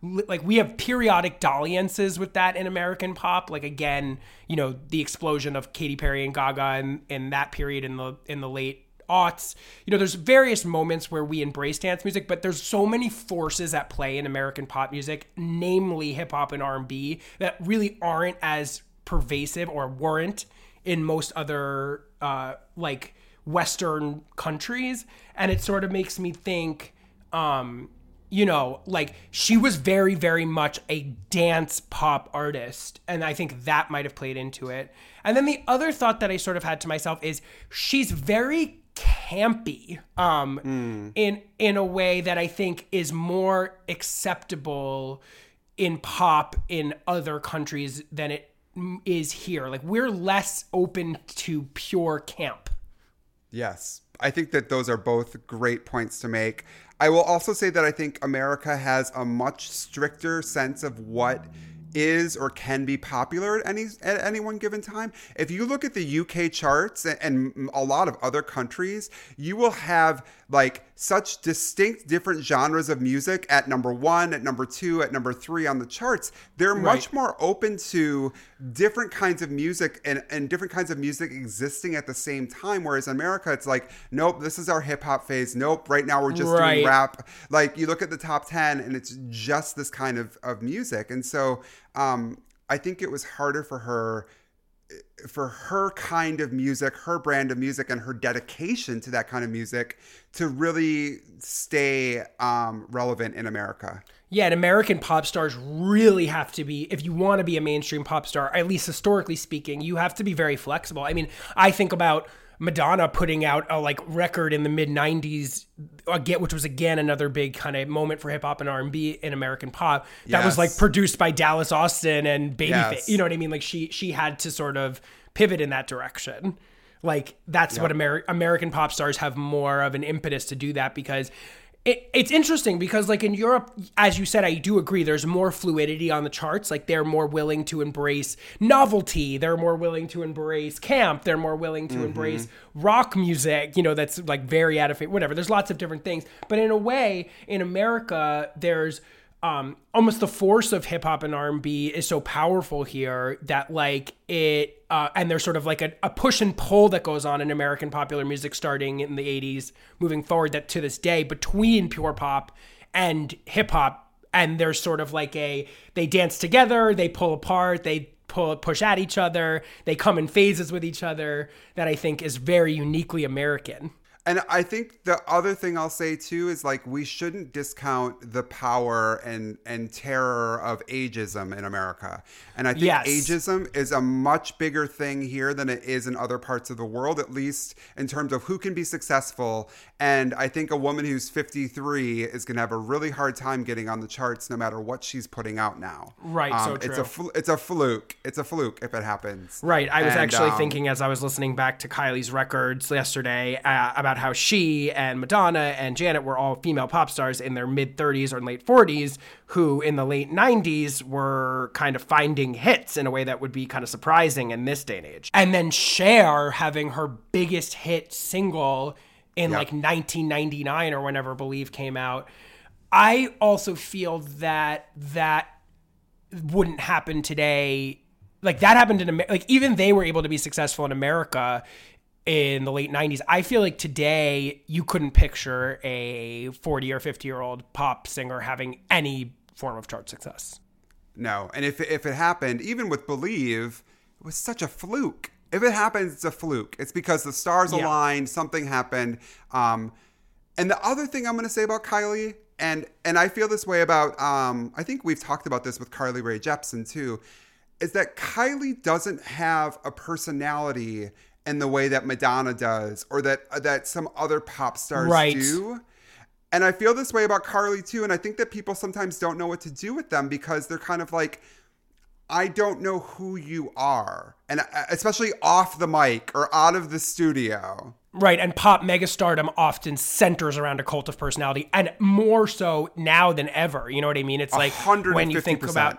we have periodic dalliances with that in American pop. Like again, you know, the explosion of Katy Perry and Gaga in that period in the late aughts. You know, there's various moments where we embrace dance music, but there's so many forces at play in American pop music, namely hip hop and R&B, that really aren't as pervasive or weren't in most other like Western countries. And it sort of makes me think you know, like she was very, very much a dance pop artist. And I think that might have played into it. And then the other thought that I sort of had to myself is she's very campy in a way that I think is more acceptable in pop in other countries than it is here. Like we're less open to pure camp. Yes. I think that those are both great points to make. I will also say that I think America has a much stricter sense of what is or can be popular at any one given time. If you look at the UK charts and a lot of other countries, you will have like such distinct different genres of music at number one, at number two, at number three on the charts. They're much more open to different kinds of music and different kinds of music existing at the same time. Whereas in America, it's like, nope, this is our hip hop phase. Nope, right now we're just doing rap. Like you look at the top 10 and it's just this kind of music. And so I think it was harder for her kind of music, her brand of music, and her dedication to that kind of music to really stay relevant in America. Yeah, and American pop stars really have to be, if you want to be a mainstream pop star, at least historically speaking, you have to be very flexible. I mean, I think about Madonna putting out a like record in the mid 90s, which was again another big kind of moment for hip hop and R&B in American pop that was like produced by Dallas Austin and Babyface. Yes. You know what I mean? Like she had to sort of pivot in that direction. Like that's what American pop stars have more of an impetus to do that, because it's interesting because like in Europe, as you said, I do agree there's more fluidity on the charts. Like they're more willing to embrace novelty. They're more willing to embrace camp. They're more willing to embrace rock music, you know, that's like very out of it, whatever. There's lots of different things. But in a way, in America, there's almost the force of hip hop and R&B is so powerful here that like it and there's sort of like a push and pull that goes on in American popular music starting in the 80s moving forward that to this day between pure pop and hip hop. And there's sort of like they dance together, they pull apart, they push at each other, they come in phases with each other, that I think is very uniquely American. And I think the other thing I'll say, too, is like we shouldn't discount the power and terror of ageism in America. And I think ageism is a much bigger thing here than it is in other parts of the world, at least in terms of who can be successful. And I think a woman who's 53 is going to have a really hard time getting on the charts no matter what she's putting out now. Right. So true. It's a fluke. It's a fluke if it happens. Right. I was actually thinking as I was listening back to Kylie's records yesterday about how she and Madonna and Janet were all female pop stars in their mid 30s or late 40s who in the late 90s were kind of finding hits in a way that would be kind of surprising in this day and age. And then Cher having her biggest hit single in like 1999 or whenever Believe came out. I also feel that wouldn't happen today. Like that happened in America. Like even they were able to be successful in America in the late 90s. I feel like today you couldn't picture a 40 or 50-year-old pop singer having any form of chart success. No. And if it happened, even with Believe, it was such a fluke. If it happens, it's a fluke. It's because the stars aligned, something happened. And the other thing I'm going to say about Kylie, and I feel this way about, I think we've talked about this with Carly Rae Jepsen too, is that Kylie doesn't have a personality in the way that Madonna does or that some other pop stars do. And I feel this way about Carly too. And I think that people sometimes don't know what to do with them because they're kind of like, I don't know who you are. And especially off the mic or out of the studio. Right. And pop megastardom often centers around a cult of personality and more so now than ever. You know what I mean? It's like 150%.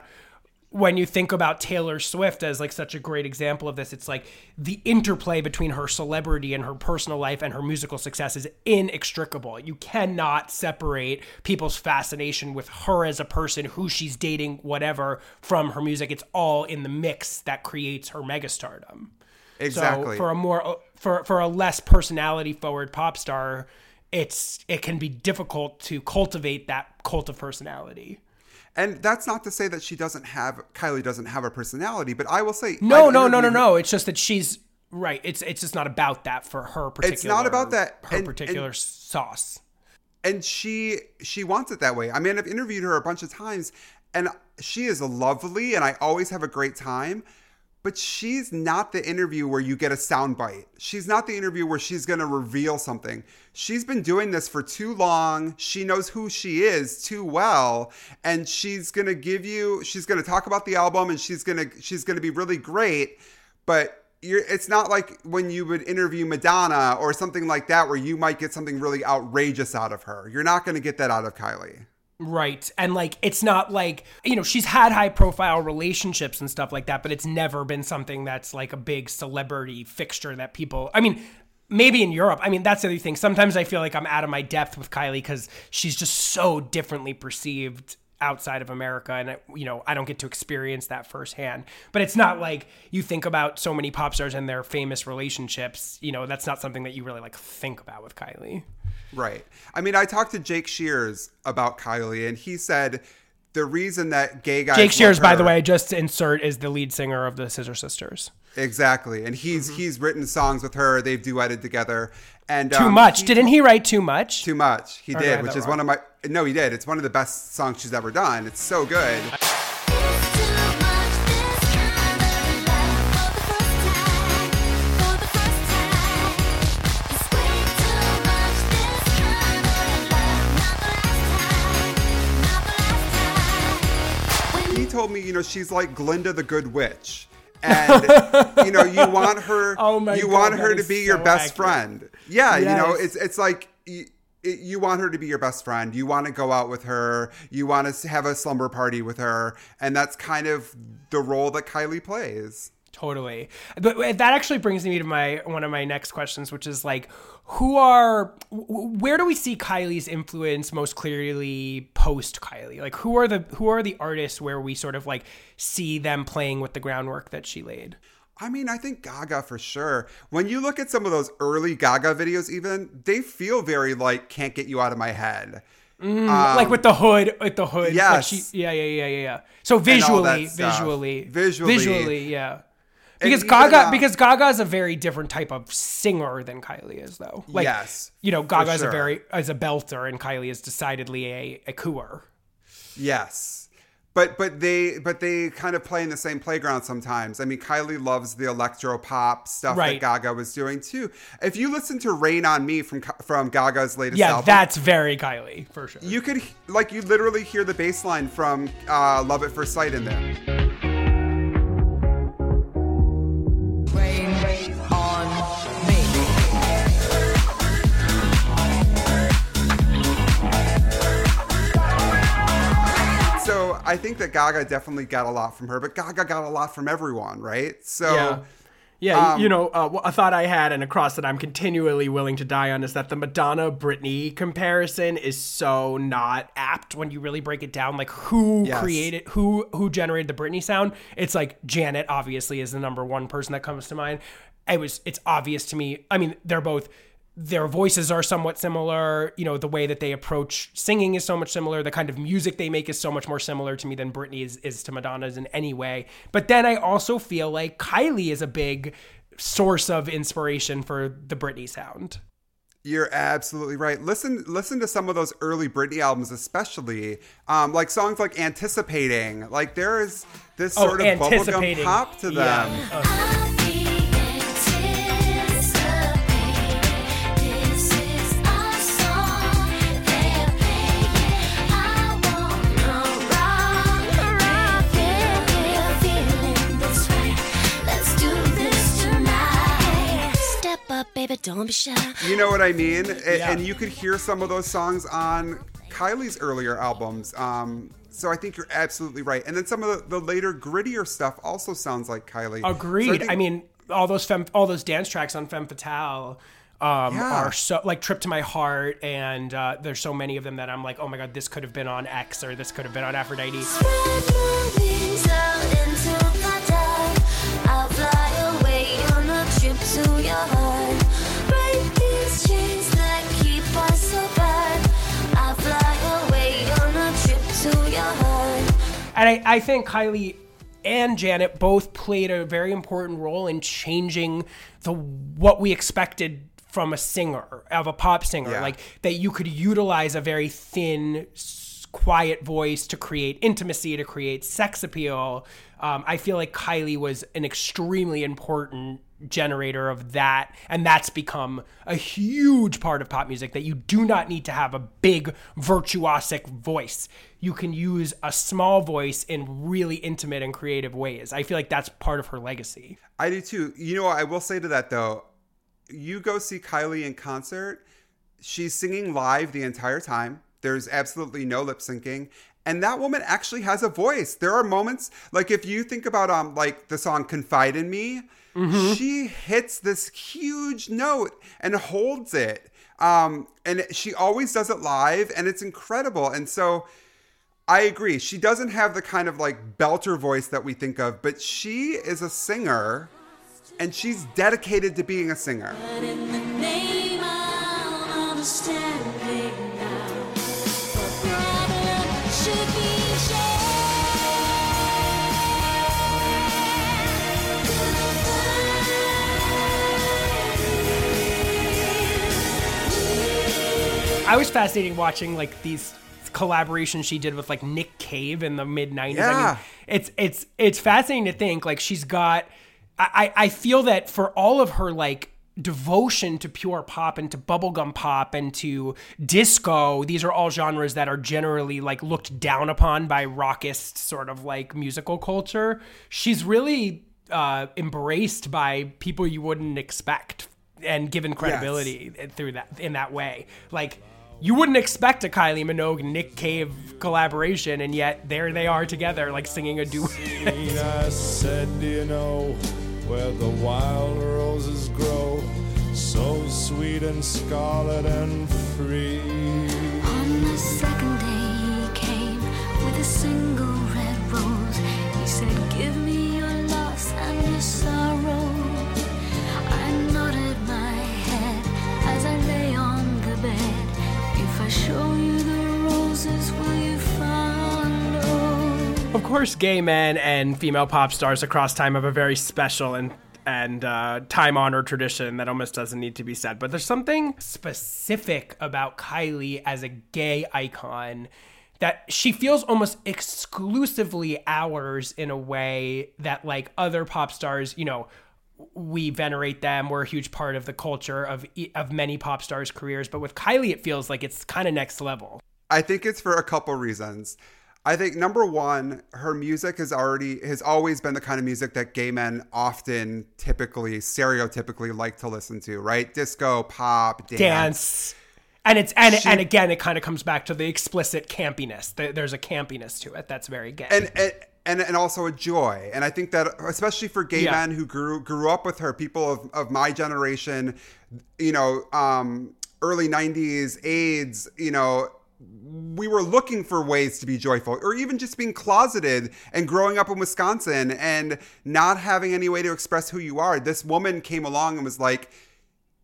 When you think about Taylor Swift as like such a great example of this, it's like the interplay between her celebrity and her personal life and her musical success is inextricable. You cannot separate people's fascination with her as a person, who she's dating, whatever, from her music. It's all in the mix that creates her megastardom. Exactly. So for a less personality forward pop star, it can be difficult to cultivate that cult of personality. And that's not to say that Kylie doesn't have a personality, but I will say... No. It's just that she's... Right. It's just not about that for her particular... It's not about that. Her particular sauce. And she wants it that way. I mean, I've interviewed her a bunch of times, and she is lovely, and I always have a great time. But she's not the interview where you get a soundbite. She's not the interview where she's going to reveal something. She's been doing this for too long. She knows who she is too well, and she's going to talk about the album, and she's going to be really great. But it's not like when you would interview Madonna or something like that, where you might get something really outrageous out of her. You're not going to get that out of Kylie. Right. And like, it's not like, you know, she's had high profile relationships and stuff like that, but it's never been something that's like a big celebrity fixture that people, I mean, maybe in Europe. I mean, that's the other thing. Sometimes I feel like I'm out of my depth with Kylie because she's just so differently perceived outside of America. And, you know, I don't get to experience that firsthand, but it's not like you think about so many pop stars and their famous relationships. You know, that's not something that you really like think about with Kylie. Right. I mean, I talked to Jake Shears about Kylie, and he said the reason that gay guys... Jake Shears, by the way, just to insert, is the lead singer of the Scissor Sisters. Exactly. And he's written songs with her. They've duetted together. And Too Much. Didn't he write Too Much? Too Much. He did, which is one of my... No, he did. It's one of the best songs she's ever done. It's so good. Told me, you know, she's like Glinda the Good Witch, and you know, you want her want her to be your best friend. Yeah, yes. You know, it's like you want her to be your best friend, you want to go out with her, you want to have a slumber party with her, and that's kind of the role that Kylie plays. Totally. But that actually brings me to one of my next questions, which is like, where do we see Kylie's influence most clearly post Kylie? Like, who are the artists where we sort of like see them playing with the groundwork that she laid? I mean, I think Gaga for sure. When you look at some of those early Gaga videos, even they feel very like Can't Get You Out of My Head. Like with the hood. Yes. Like yeah. So visually, yeah. Because Gaga is a very different type of singer than Kylie is, though. Like, yes, you know, Gaga is a belter, and Kylie is decidedly a cooer. Yes, but they kind of play in the same playground sometimes. I mean, Kylie loves the electro pop stuff that Gaga was doing too. If you listen to "Rain on Me" from Gaga's latest album, that's very Kylie for sure. You could you literally hear the bass line from "Love at First Sight" in there. I think that Gaga definitely got a lot from her, but Gaga got a lot from everyone, right? So, a thought I had and a cross that I'm continually willing to die on is that the Madonna-Britney comparison is so not apt when you really break it down. Like, who generated the Britney sound? It's like Janet, obviously, is the number one person that comes to mind. It's obvious to me. I mean, they're both... Their voices are somewhat similar. You know, the way that they approach singing is so much similar. The kind of music they make is so much more similar to me than Britney is to Madonna's in any way. But then I also feel like Kylie is a big source of inspiration for the Britney sound. You're absolutely right. Listen to some of those early Britney albums, especially like songs like "Anticipating." Like there is this sort of bubblegum pop to them. Yeah. You know what I mean? And you could hear some of those songs on Kylie's earlier albums. So I think you're absolutely right. And then some of the later grittier stuff also sounds like Kylie. Agreed. So I mean, all those dance tracks on Femme Fatale are so like Trip to My Heart. And there's so many of them that I'm like, oh my God, this could have been on X or this could have been on Aphrodite. And I think Kylie and Janet both played a very important role in changing what we expected from a singer, of a pop singer, like that you could utilize a very thin, quiet voice to create intimacy, to create sex appeal. I feel like Kylie was an extremely important generator of that, and that's become a huge part of pop music, that you do not need to have a big virtuosic voice. You can use a small voice in really intimate and creative ways. I feel like that's part of her legacy. I do too. You know, I will say to that though, you go see Kylie in concert, she's singing live the entire time. There's absolutely no lip syncing. And that woman actually has a voice. There are moments, like if you think about like the song Confide in Me, she hits this huge note and holds it. And she always does it live, and it's incredible. And so I agree. She doesn't have the kind of like belter voice that we think of, but she is a singer and she's dedicated to being a singer. But in the name I'll understand. I was fascinated watching like these collaborations she did with like Nick Cave in the mid 90s. I mean, it's fascinating to think like she's got, I feel that for all of her like devotion to pure pop and to bubblegum pop and to disco, these are all genres that are generally like looked down upon by raucous sort of like musical culture. She's really embraced by people you wouldn't expect and given credibility through that, in that way. Like, you wouldn't expect a Kylie Minogue, Nick Cave collaboration, and yet there they are together, like singing a duet. I said, you know, where the wild roses grow, so sweet and scarlet and free. On the second day he came with a single red rose. He said, give me your loss and your sorrow. I nodded my head as I lay on the bed. If I show you the roses, will you follow? Of course, gay men and female pop stars across time have a very special and time-honored tradition that almost doesn't need to be said. But there's something specific about Kylie as a gay icon that she feels almost exclusively ours in a way that, like, other pop stars, you know, we venerate them. We're a huge part of the culture of many pop stars' careers. But with Kylie, it feels like it's kind of next level. I think it's for a couple reasons. I think number one, her music has always been the kind of music that gay men often stereotypically like to listen to, right? Disco, pop, dance. And again, it kind of comes back to the explicit campiness. There's a campiness to it that's very gay. And also a joy. And I think that especially for gay men who grew up with her, people of my generation, you know, early 90s, AIDS, you know, we were looking for ways to be joyful, or even just being closeted and growing up in Wisconsin and not having any way to express who you are. This woman came along and was like,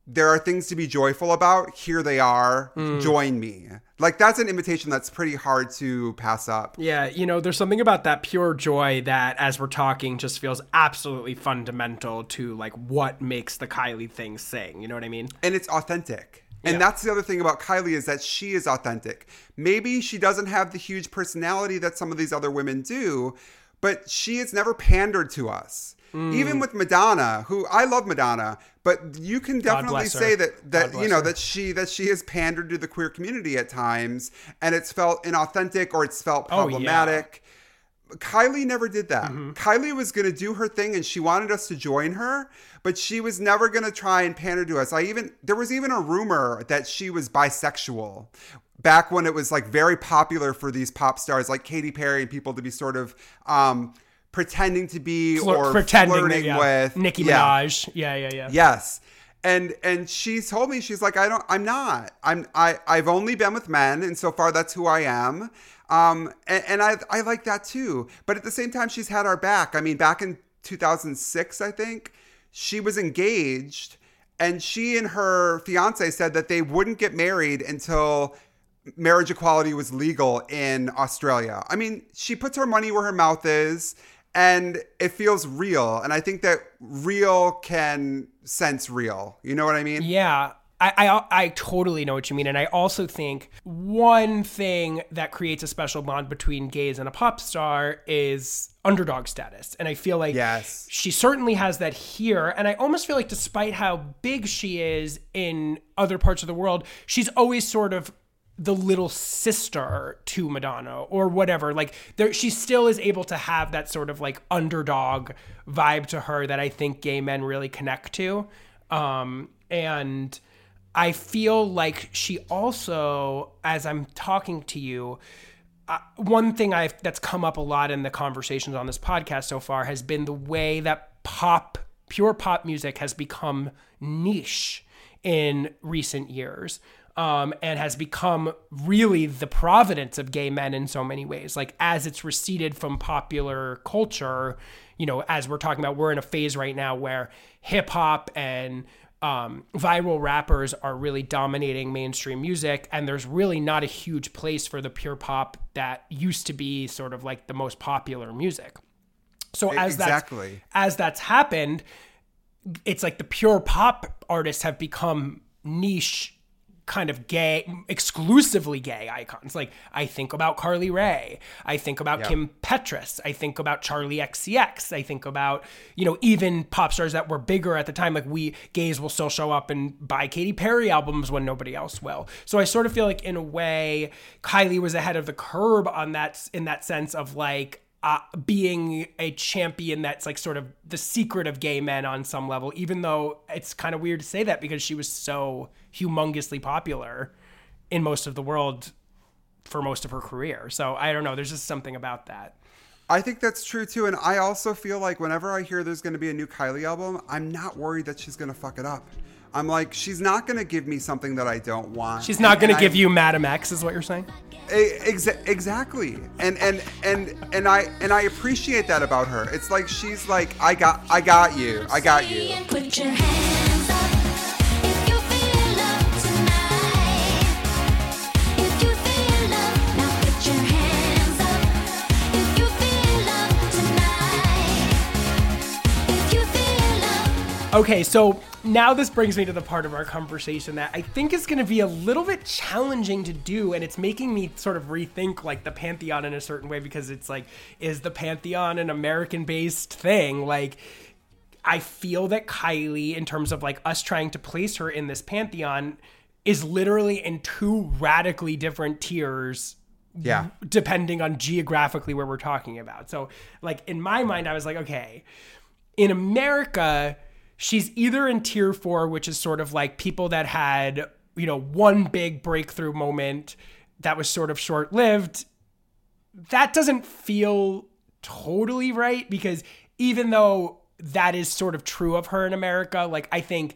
there are things to be joyful about. Here they are. Join me. Like, that's an invitation that's pretty hard to pass up. Yeah. You know, there's something about that pure joy that, as we're talking, just feels absolutely fundamental to, like, what makes the Kylie thing sing. You know what I mean? And it's authentic. And that's the other thing about Kylie, is that she is authentic. Maybe she doesn't have the huge personality that some of these other women do, but she has never pandered to us. Even with Madonna, who I love Madonna, but you can definitely say that you know that she has pandered to the queer community at times, and it's felt inauthentic or it's felt problematic. Oh, yeah. Kylie never did that. Kylie was going to do her thing, and she wanted us to join her, but she was never going to try and pander to us. There was even a rumor that she was bisexual. Back when it was like very popular for these pop stars like Katy Perry and people to be sort of pretending to be flirting with Nicki Minaj. Yeah. Yes. And she told me, she's like, I've only been with men, and so far that's who I am. And I like that too. But at the same time, she's had our back. I mean, back in 2006, I think, she was engaged, and she and her fiance said that they wouldn't get married until marriage equality was legal in Australia. I mean, she puts her money where her mouth is, and it feels real. And I think that real can sense real. You know what I mean? Yeah. I totally know what you mean. And I also think one thing that creates a special bond between gays and a pop star is underdog status. And I feel like she certainly has that here. And I almost feel like despite how big she is in other parts of the world, she's always sort of the little sister to Madonna or whatever. Like there, she still is able to have that sort of like underdog vibe to her that I think gay men really connect to. And I feel like she also, as I'm talking to you, one thing that's come up a lot in the conversations on this podcast so far has been the way that pure pop music has become niche in recent years, and has become really the providence of gay men in so many ways. Like as it's receded from popular culture, you know, as we're talking about, we're in a phase right now where hip hop and viral rappers are really dominating mainstream music, and there's really not a huge place for the pure pop that used to be sort of like the most popular music. So as that's happened, it's like the pure pop artists have become niche, kind of gay, exclusively gay icons. Like I think about Carly Rae, I think about Kim Petras, I think about Charlie XCX, I think about, you know, even pop stars that were bigger at the time. Like we gays will still show up and buy Katy Perry albums when nobody else will. So I sort of feel like in a way Kylie was ahead of the curve on that, in that sense of like being a champion that's like sort of the secret of gay men on some level, even though it's kind of weird to say that because she was so humongously popular in most of the world for most of her career. So I don't know. There's just something about that. I think that's true too. And I also feel like whenever I hear there's going to be a new Kylie album, I'm not worried that she's going to fuck it up. I'm like, she's not going to give me something that I don't want. She's not going to give you Madam X, is what you're saying? Exactly. And I appreciate that about her. It's like she's like, I got you. Put your hands up if you feel love tonight. If you feel love, now put your hands up. If you feel love tonight. If you feel love. Okay, so now this brings me to the part of our conversation that I think is going to be a little bit challenging to do, and it's making me sort of rethink like the Pantheon in a certain way, because it's like, is the Pantheon an American-based thing? Like, I feel that Kylie, in terms of like us trying to place her in this Pantheon, is literally in two radically different tiers. Yeah. Depending on geographically where we're talking about. So like in my mind, I was like, okay, in America, she's either in tier 4, which is sort of like people that had, you know, one big breakthrough moment that was sort of short-lived. That doesn't feel totally right, because even though that is sort of true of her in America, like I think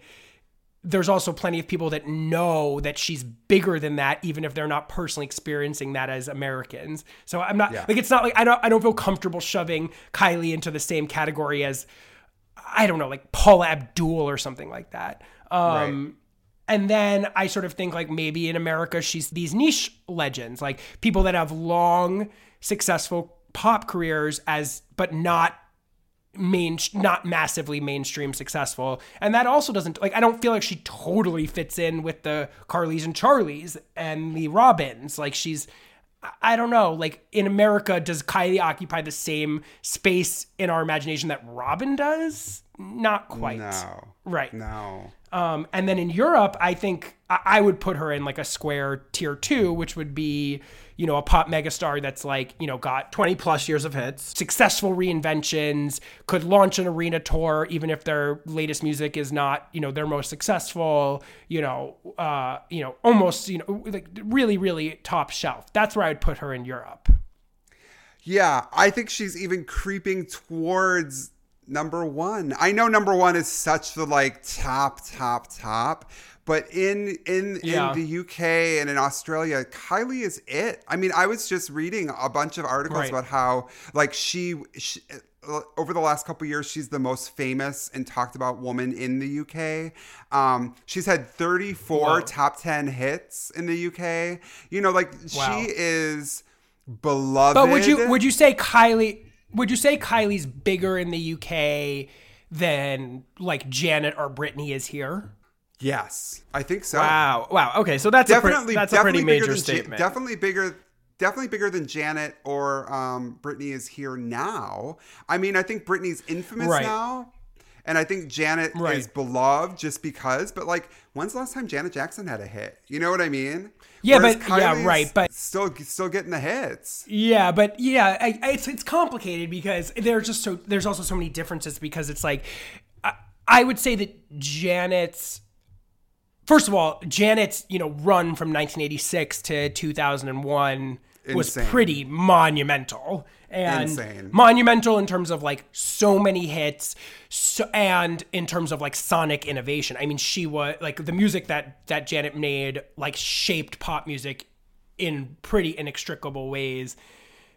there's also plenty of people that know that she's bigger than that, even if they're not personally experiencing that as Americans. So I'm not like, it's not like I don't feel comfortable shoving Kylie into the same category as, I don't know, like Paula Abdul or something like that. Right. And then I sort of think like maybe in America, she's these niche legends, like people that have long, successful pop careers but not massively mainstream successful. And that also doesn't, like, I don't feel like she totally fits in with the Carlys and Charlies and the Robins. Like she's, I don't know, like in America, does Kylie occupy the same space in our imagination that Robin does? Not quite. No. Right. No. And then in Europe, I think I would put her in like a square tier 2, which would be, you know, a pop megastar that's like, you know, got 20 plus years of hits, successful reinventions, could launch an arena tour, even if their latest music is not, you know, their most successful, you know, almost, you know, like really, really top shelf. That's where I would put her in Europe. Yeah. I think she's even creeping towards number 1. I know number 1 is such the like top, but in the UK and in Australia, Kylie is it. I mean, I was just reading a bunch of articles about how like she over the last couple of years, she's the most famous and talked about woman in the UK. She's had 34 top 10 hits in the UK. You know, like she is beloved. But would you say Kylie's bigger in the UK than like Janet or Britney is here? Yes, I think so. Wow. Okay, so that's definitely a pretty major statement. Definitely bigger than Janet or Britney is here now. I mean, I think Britney's infamous now, and I think Janet is beloved just because. But like, when's the last time Janet Jackson had a hit? You know what I mean? Yeah, whereas but Kylie's but still getting the hits. Yeah, but yeah, it's complicated because there's also so many differences because it's like I would say that Janet's. First of all, Janet's, run from 1986 to 2001 was pretty monumental. And monumental in terms of like so many hits and in terms of like sonic innovation. I mean, she was like the music that Janet made like shaped pop music in pretty inextricable ways.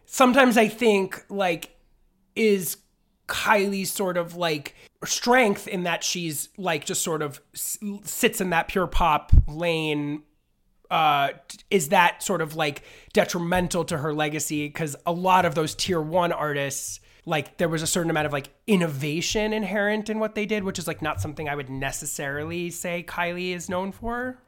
Sometimes I think like is Kylie's sort of like strength in that she's like just sort of sits in that pure pop lane is that sort of like detrimental to her legacy because a lot of those tier one artists like there was a certain amount of like innovation inherent in what they did, which is like not something I would necessarily say Kylie is known for.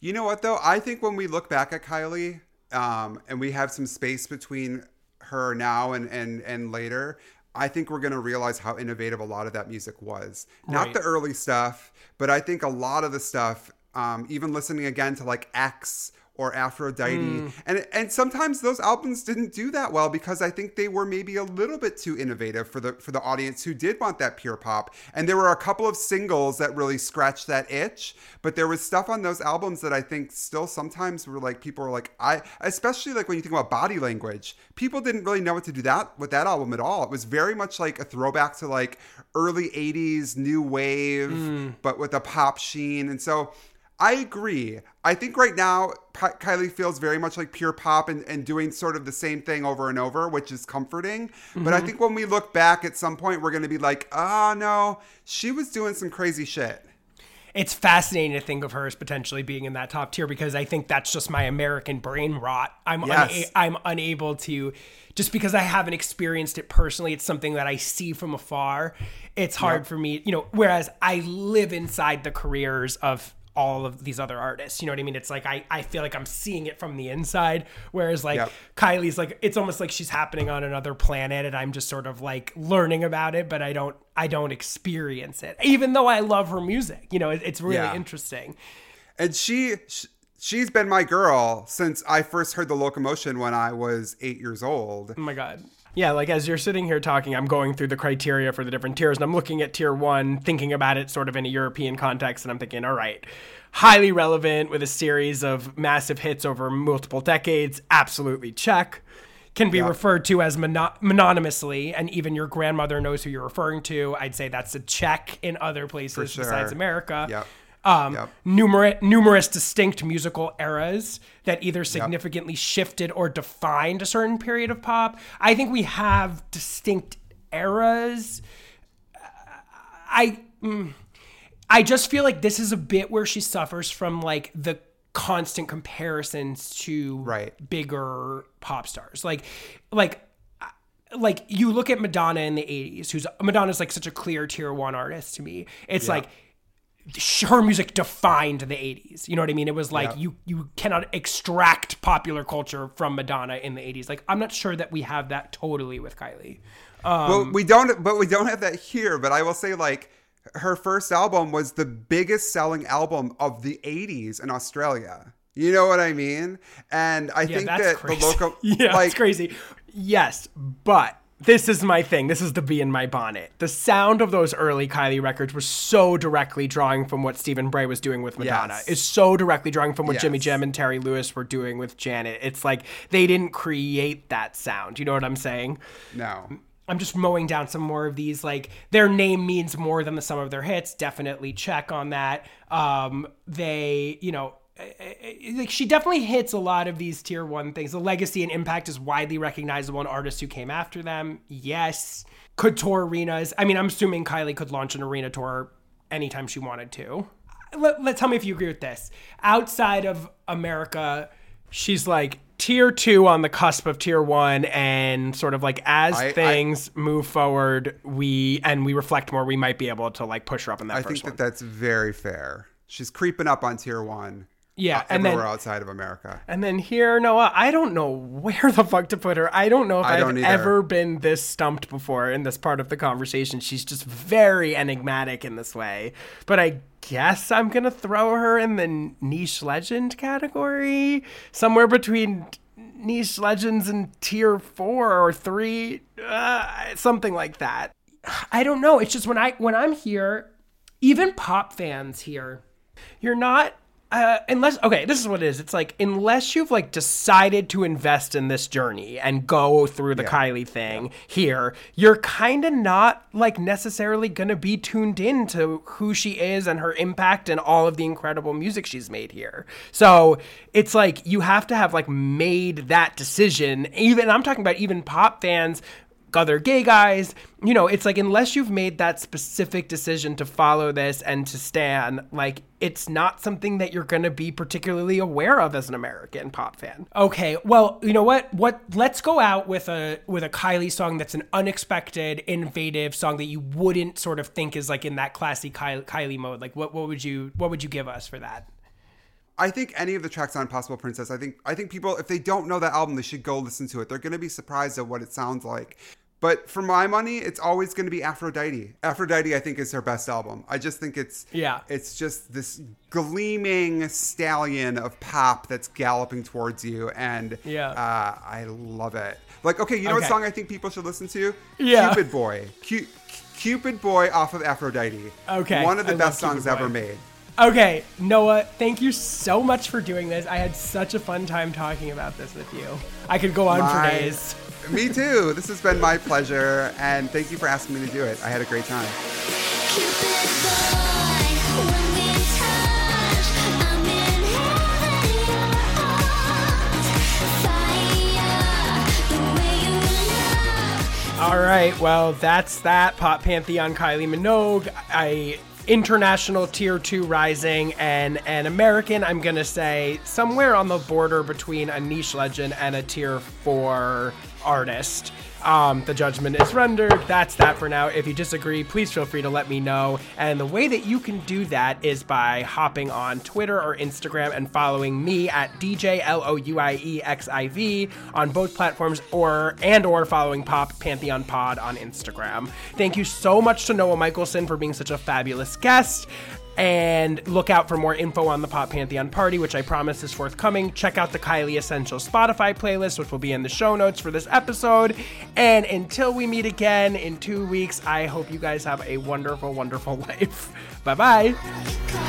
You know what though? I think when we look back at Kylie and we have some space between her now and later, I think we're going to realize how innovative a lot of that music was. Not the early stuff, but I think a lot of the stuff, even listening again to like X or Aphrodite. And sometimes those albums didn't do that well because I think they were maybe a little bit too innovative for the audience who did want that pure pop. And there were a couple of singles that really scratched that itch, but there was stuff on those albums that I think still sometimes were like, people were like, especially like when you think about Body Language, people didn't really know what to do with that album at all. It was very much like a throwback to like early 80s new wave, but with a pop sheen. And so I agree. I think right now, Kylie feels very much like pure pop and doing sort of the same thing over and over, which is comforting. Mm-hmm. But I think when we look back at some point, we're going to be like, oh, no, she was doing some crazy shit. It's fascinating to think of her as potentially being in that top tier because I think that's just my American brain rot. I'm unable to, just because I haven't experienced it personally, it's something that I see from afar. It's hard for me, whereas I live inside the careers of all of these other artists, you know what I mean? It's like, I feel like I'm seeing it from the inside. Whereas like Kylie's like, it's almost like she's happening on another planet and I'm just sort of like learning about it, but I don't experience it. Even though I love her music, it's really interesting. And she's been my girl since I first heard The Locomotion when I was 8 years old. Oh my God. Yeah, like as you're sitting here talking, I'm going through the criteria for the different tiers and I'm looking at tier one, thinking about it sort of in a European context. And I'm thinking, all right, highly relevant with a series of massive hits over multiple decades. Absolutely check. Can be referred to as mononymously. And even your grandmother knows who you're referring to. I'd say that's a check in other places besides America. Yep. Numerous distinct musical eras that either significantly shifted or defined a certain period of pop. I think we have distinct eras. I just feel like this is a bit where she suffers from like the constant comparisons to bigger pop stars. Like you look at Madonna in the 80s, Madonna's like such a clear tier one artist to me. It's like her music defined the 80s. You know what I mean? It was like you cannot extract popular culture from Madonna in the 80s. Like, I'm not sure that we have that totally with Kylie. Well, we don't have that here, but I will say like her first album was the biggest selling album of the 80s in Australia. You know what I mean? And I think that crazy. It's crazy. Yes, but this is my thing. This is the bee in my bonnet. The sound of those early Kylie records was so directly drawing from what Stephen Bray was doing with Madonna. Yes. It's so directly drawing from what Jimmy Jam and Terry Lewis were doing with Janet. It's like they didn't create that sound. You know what I'm saying? No. I'm just mowing down some more of these. Like their name means more than the sum of their hits. Definitely check on that. Like she definitely hits a lot of these tier one things. The legacy and impact is widely recognizable in artists who came after them. Yes. Could tour arenas. I mean, I'm assuming Kylie could launch an arena tour anytime she wanted to. Tell me if you agree with this. Outside of America, she's like tier two on the cusp of tier one and sort of like as things move forward, we reflect more, we might be able to like push her up in that first one. I think that's very fair. She's creeping up on tier one. Yeah, and everywhere then, outside of America. And then here, Noah, I don't know where the fuck to put her. I don't know if I've ever been this stumped before in this part of the conversation. She's just very enigmatic in this way. But I guess I'm going to throw her in the niche legend category. Somewhere between niche legends and tier 4 or 3, something like that. I don't know. It's just when I'm here, even pop fans here, you're not... this is what it is. It's like, unless you've like decided to invest in this journey and go through the Kylie thing here, you're kind of not like necessarily going to be tuned in to who she is and her impact and all of the incredible music she's made here. So it's like, you have to have like made that decision. Even I'm talking about even pop fans, other gay guys, you know, it's like, unless you've made that specific decision to follow this and to stan, like, it's not something that you're going to be particularly aware of as an American pop fan. Okay, well, you know what, let's go out with a Kylie song that's an unexpected, innovative song that you wouldn't sort of think is like in that classy Kylie mode. Like, what would you give us for that? I think any of the tracks on Impossible Princess, I think people, if they don't know that album, they should go listen to it. They're going to be surprised at what it sounds like. But for my money, it's always going to be Aphrodite. Aphrodite, I think, is her best album. I just think it's just this gleaming stallion of pop that's galloping towards you. And I love it. Like, okay, you know what song I think people should listen to? Yeah. Cupid Boy. Cupid Boy off of Aphrodite. Okay. One of the best songs ever made. Okay, Noah, thank you so much for doing this. I had such a fun time talking about this with you. I could go on for days. Me too. This has been my pleasure, and thank you for asking me to do it. I had a great time. All right, well, that's that. Pop Pantheon, Kylie Minogue. International tier 2 rising and an American, I'm going to say somewhere on the border between a niche legend and a tier 4 artist. The judgment is rendered. That's that for now. If you disagree, please feel free to let me know. And the way that you can do that is by hopping on Twitter or Instagram and following me at DJ LOUIEXIV on both platforms or following Pop Pantheon Pod on Instagram. Thank you so much to Noah Michelson for being such a fabulous guest. And look out for more info on the Pop Pantheon Party, which I promise is forthcoming. Check out the Kylie Essential Spotify playlist, which will be in the show notes for this episode. And until we meet again in 2 weeks, I hope you guys have a wonderful, wonderful life. Bye-bye.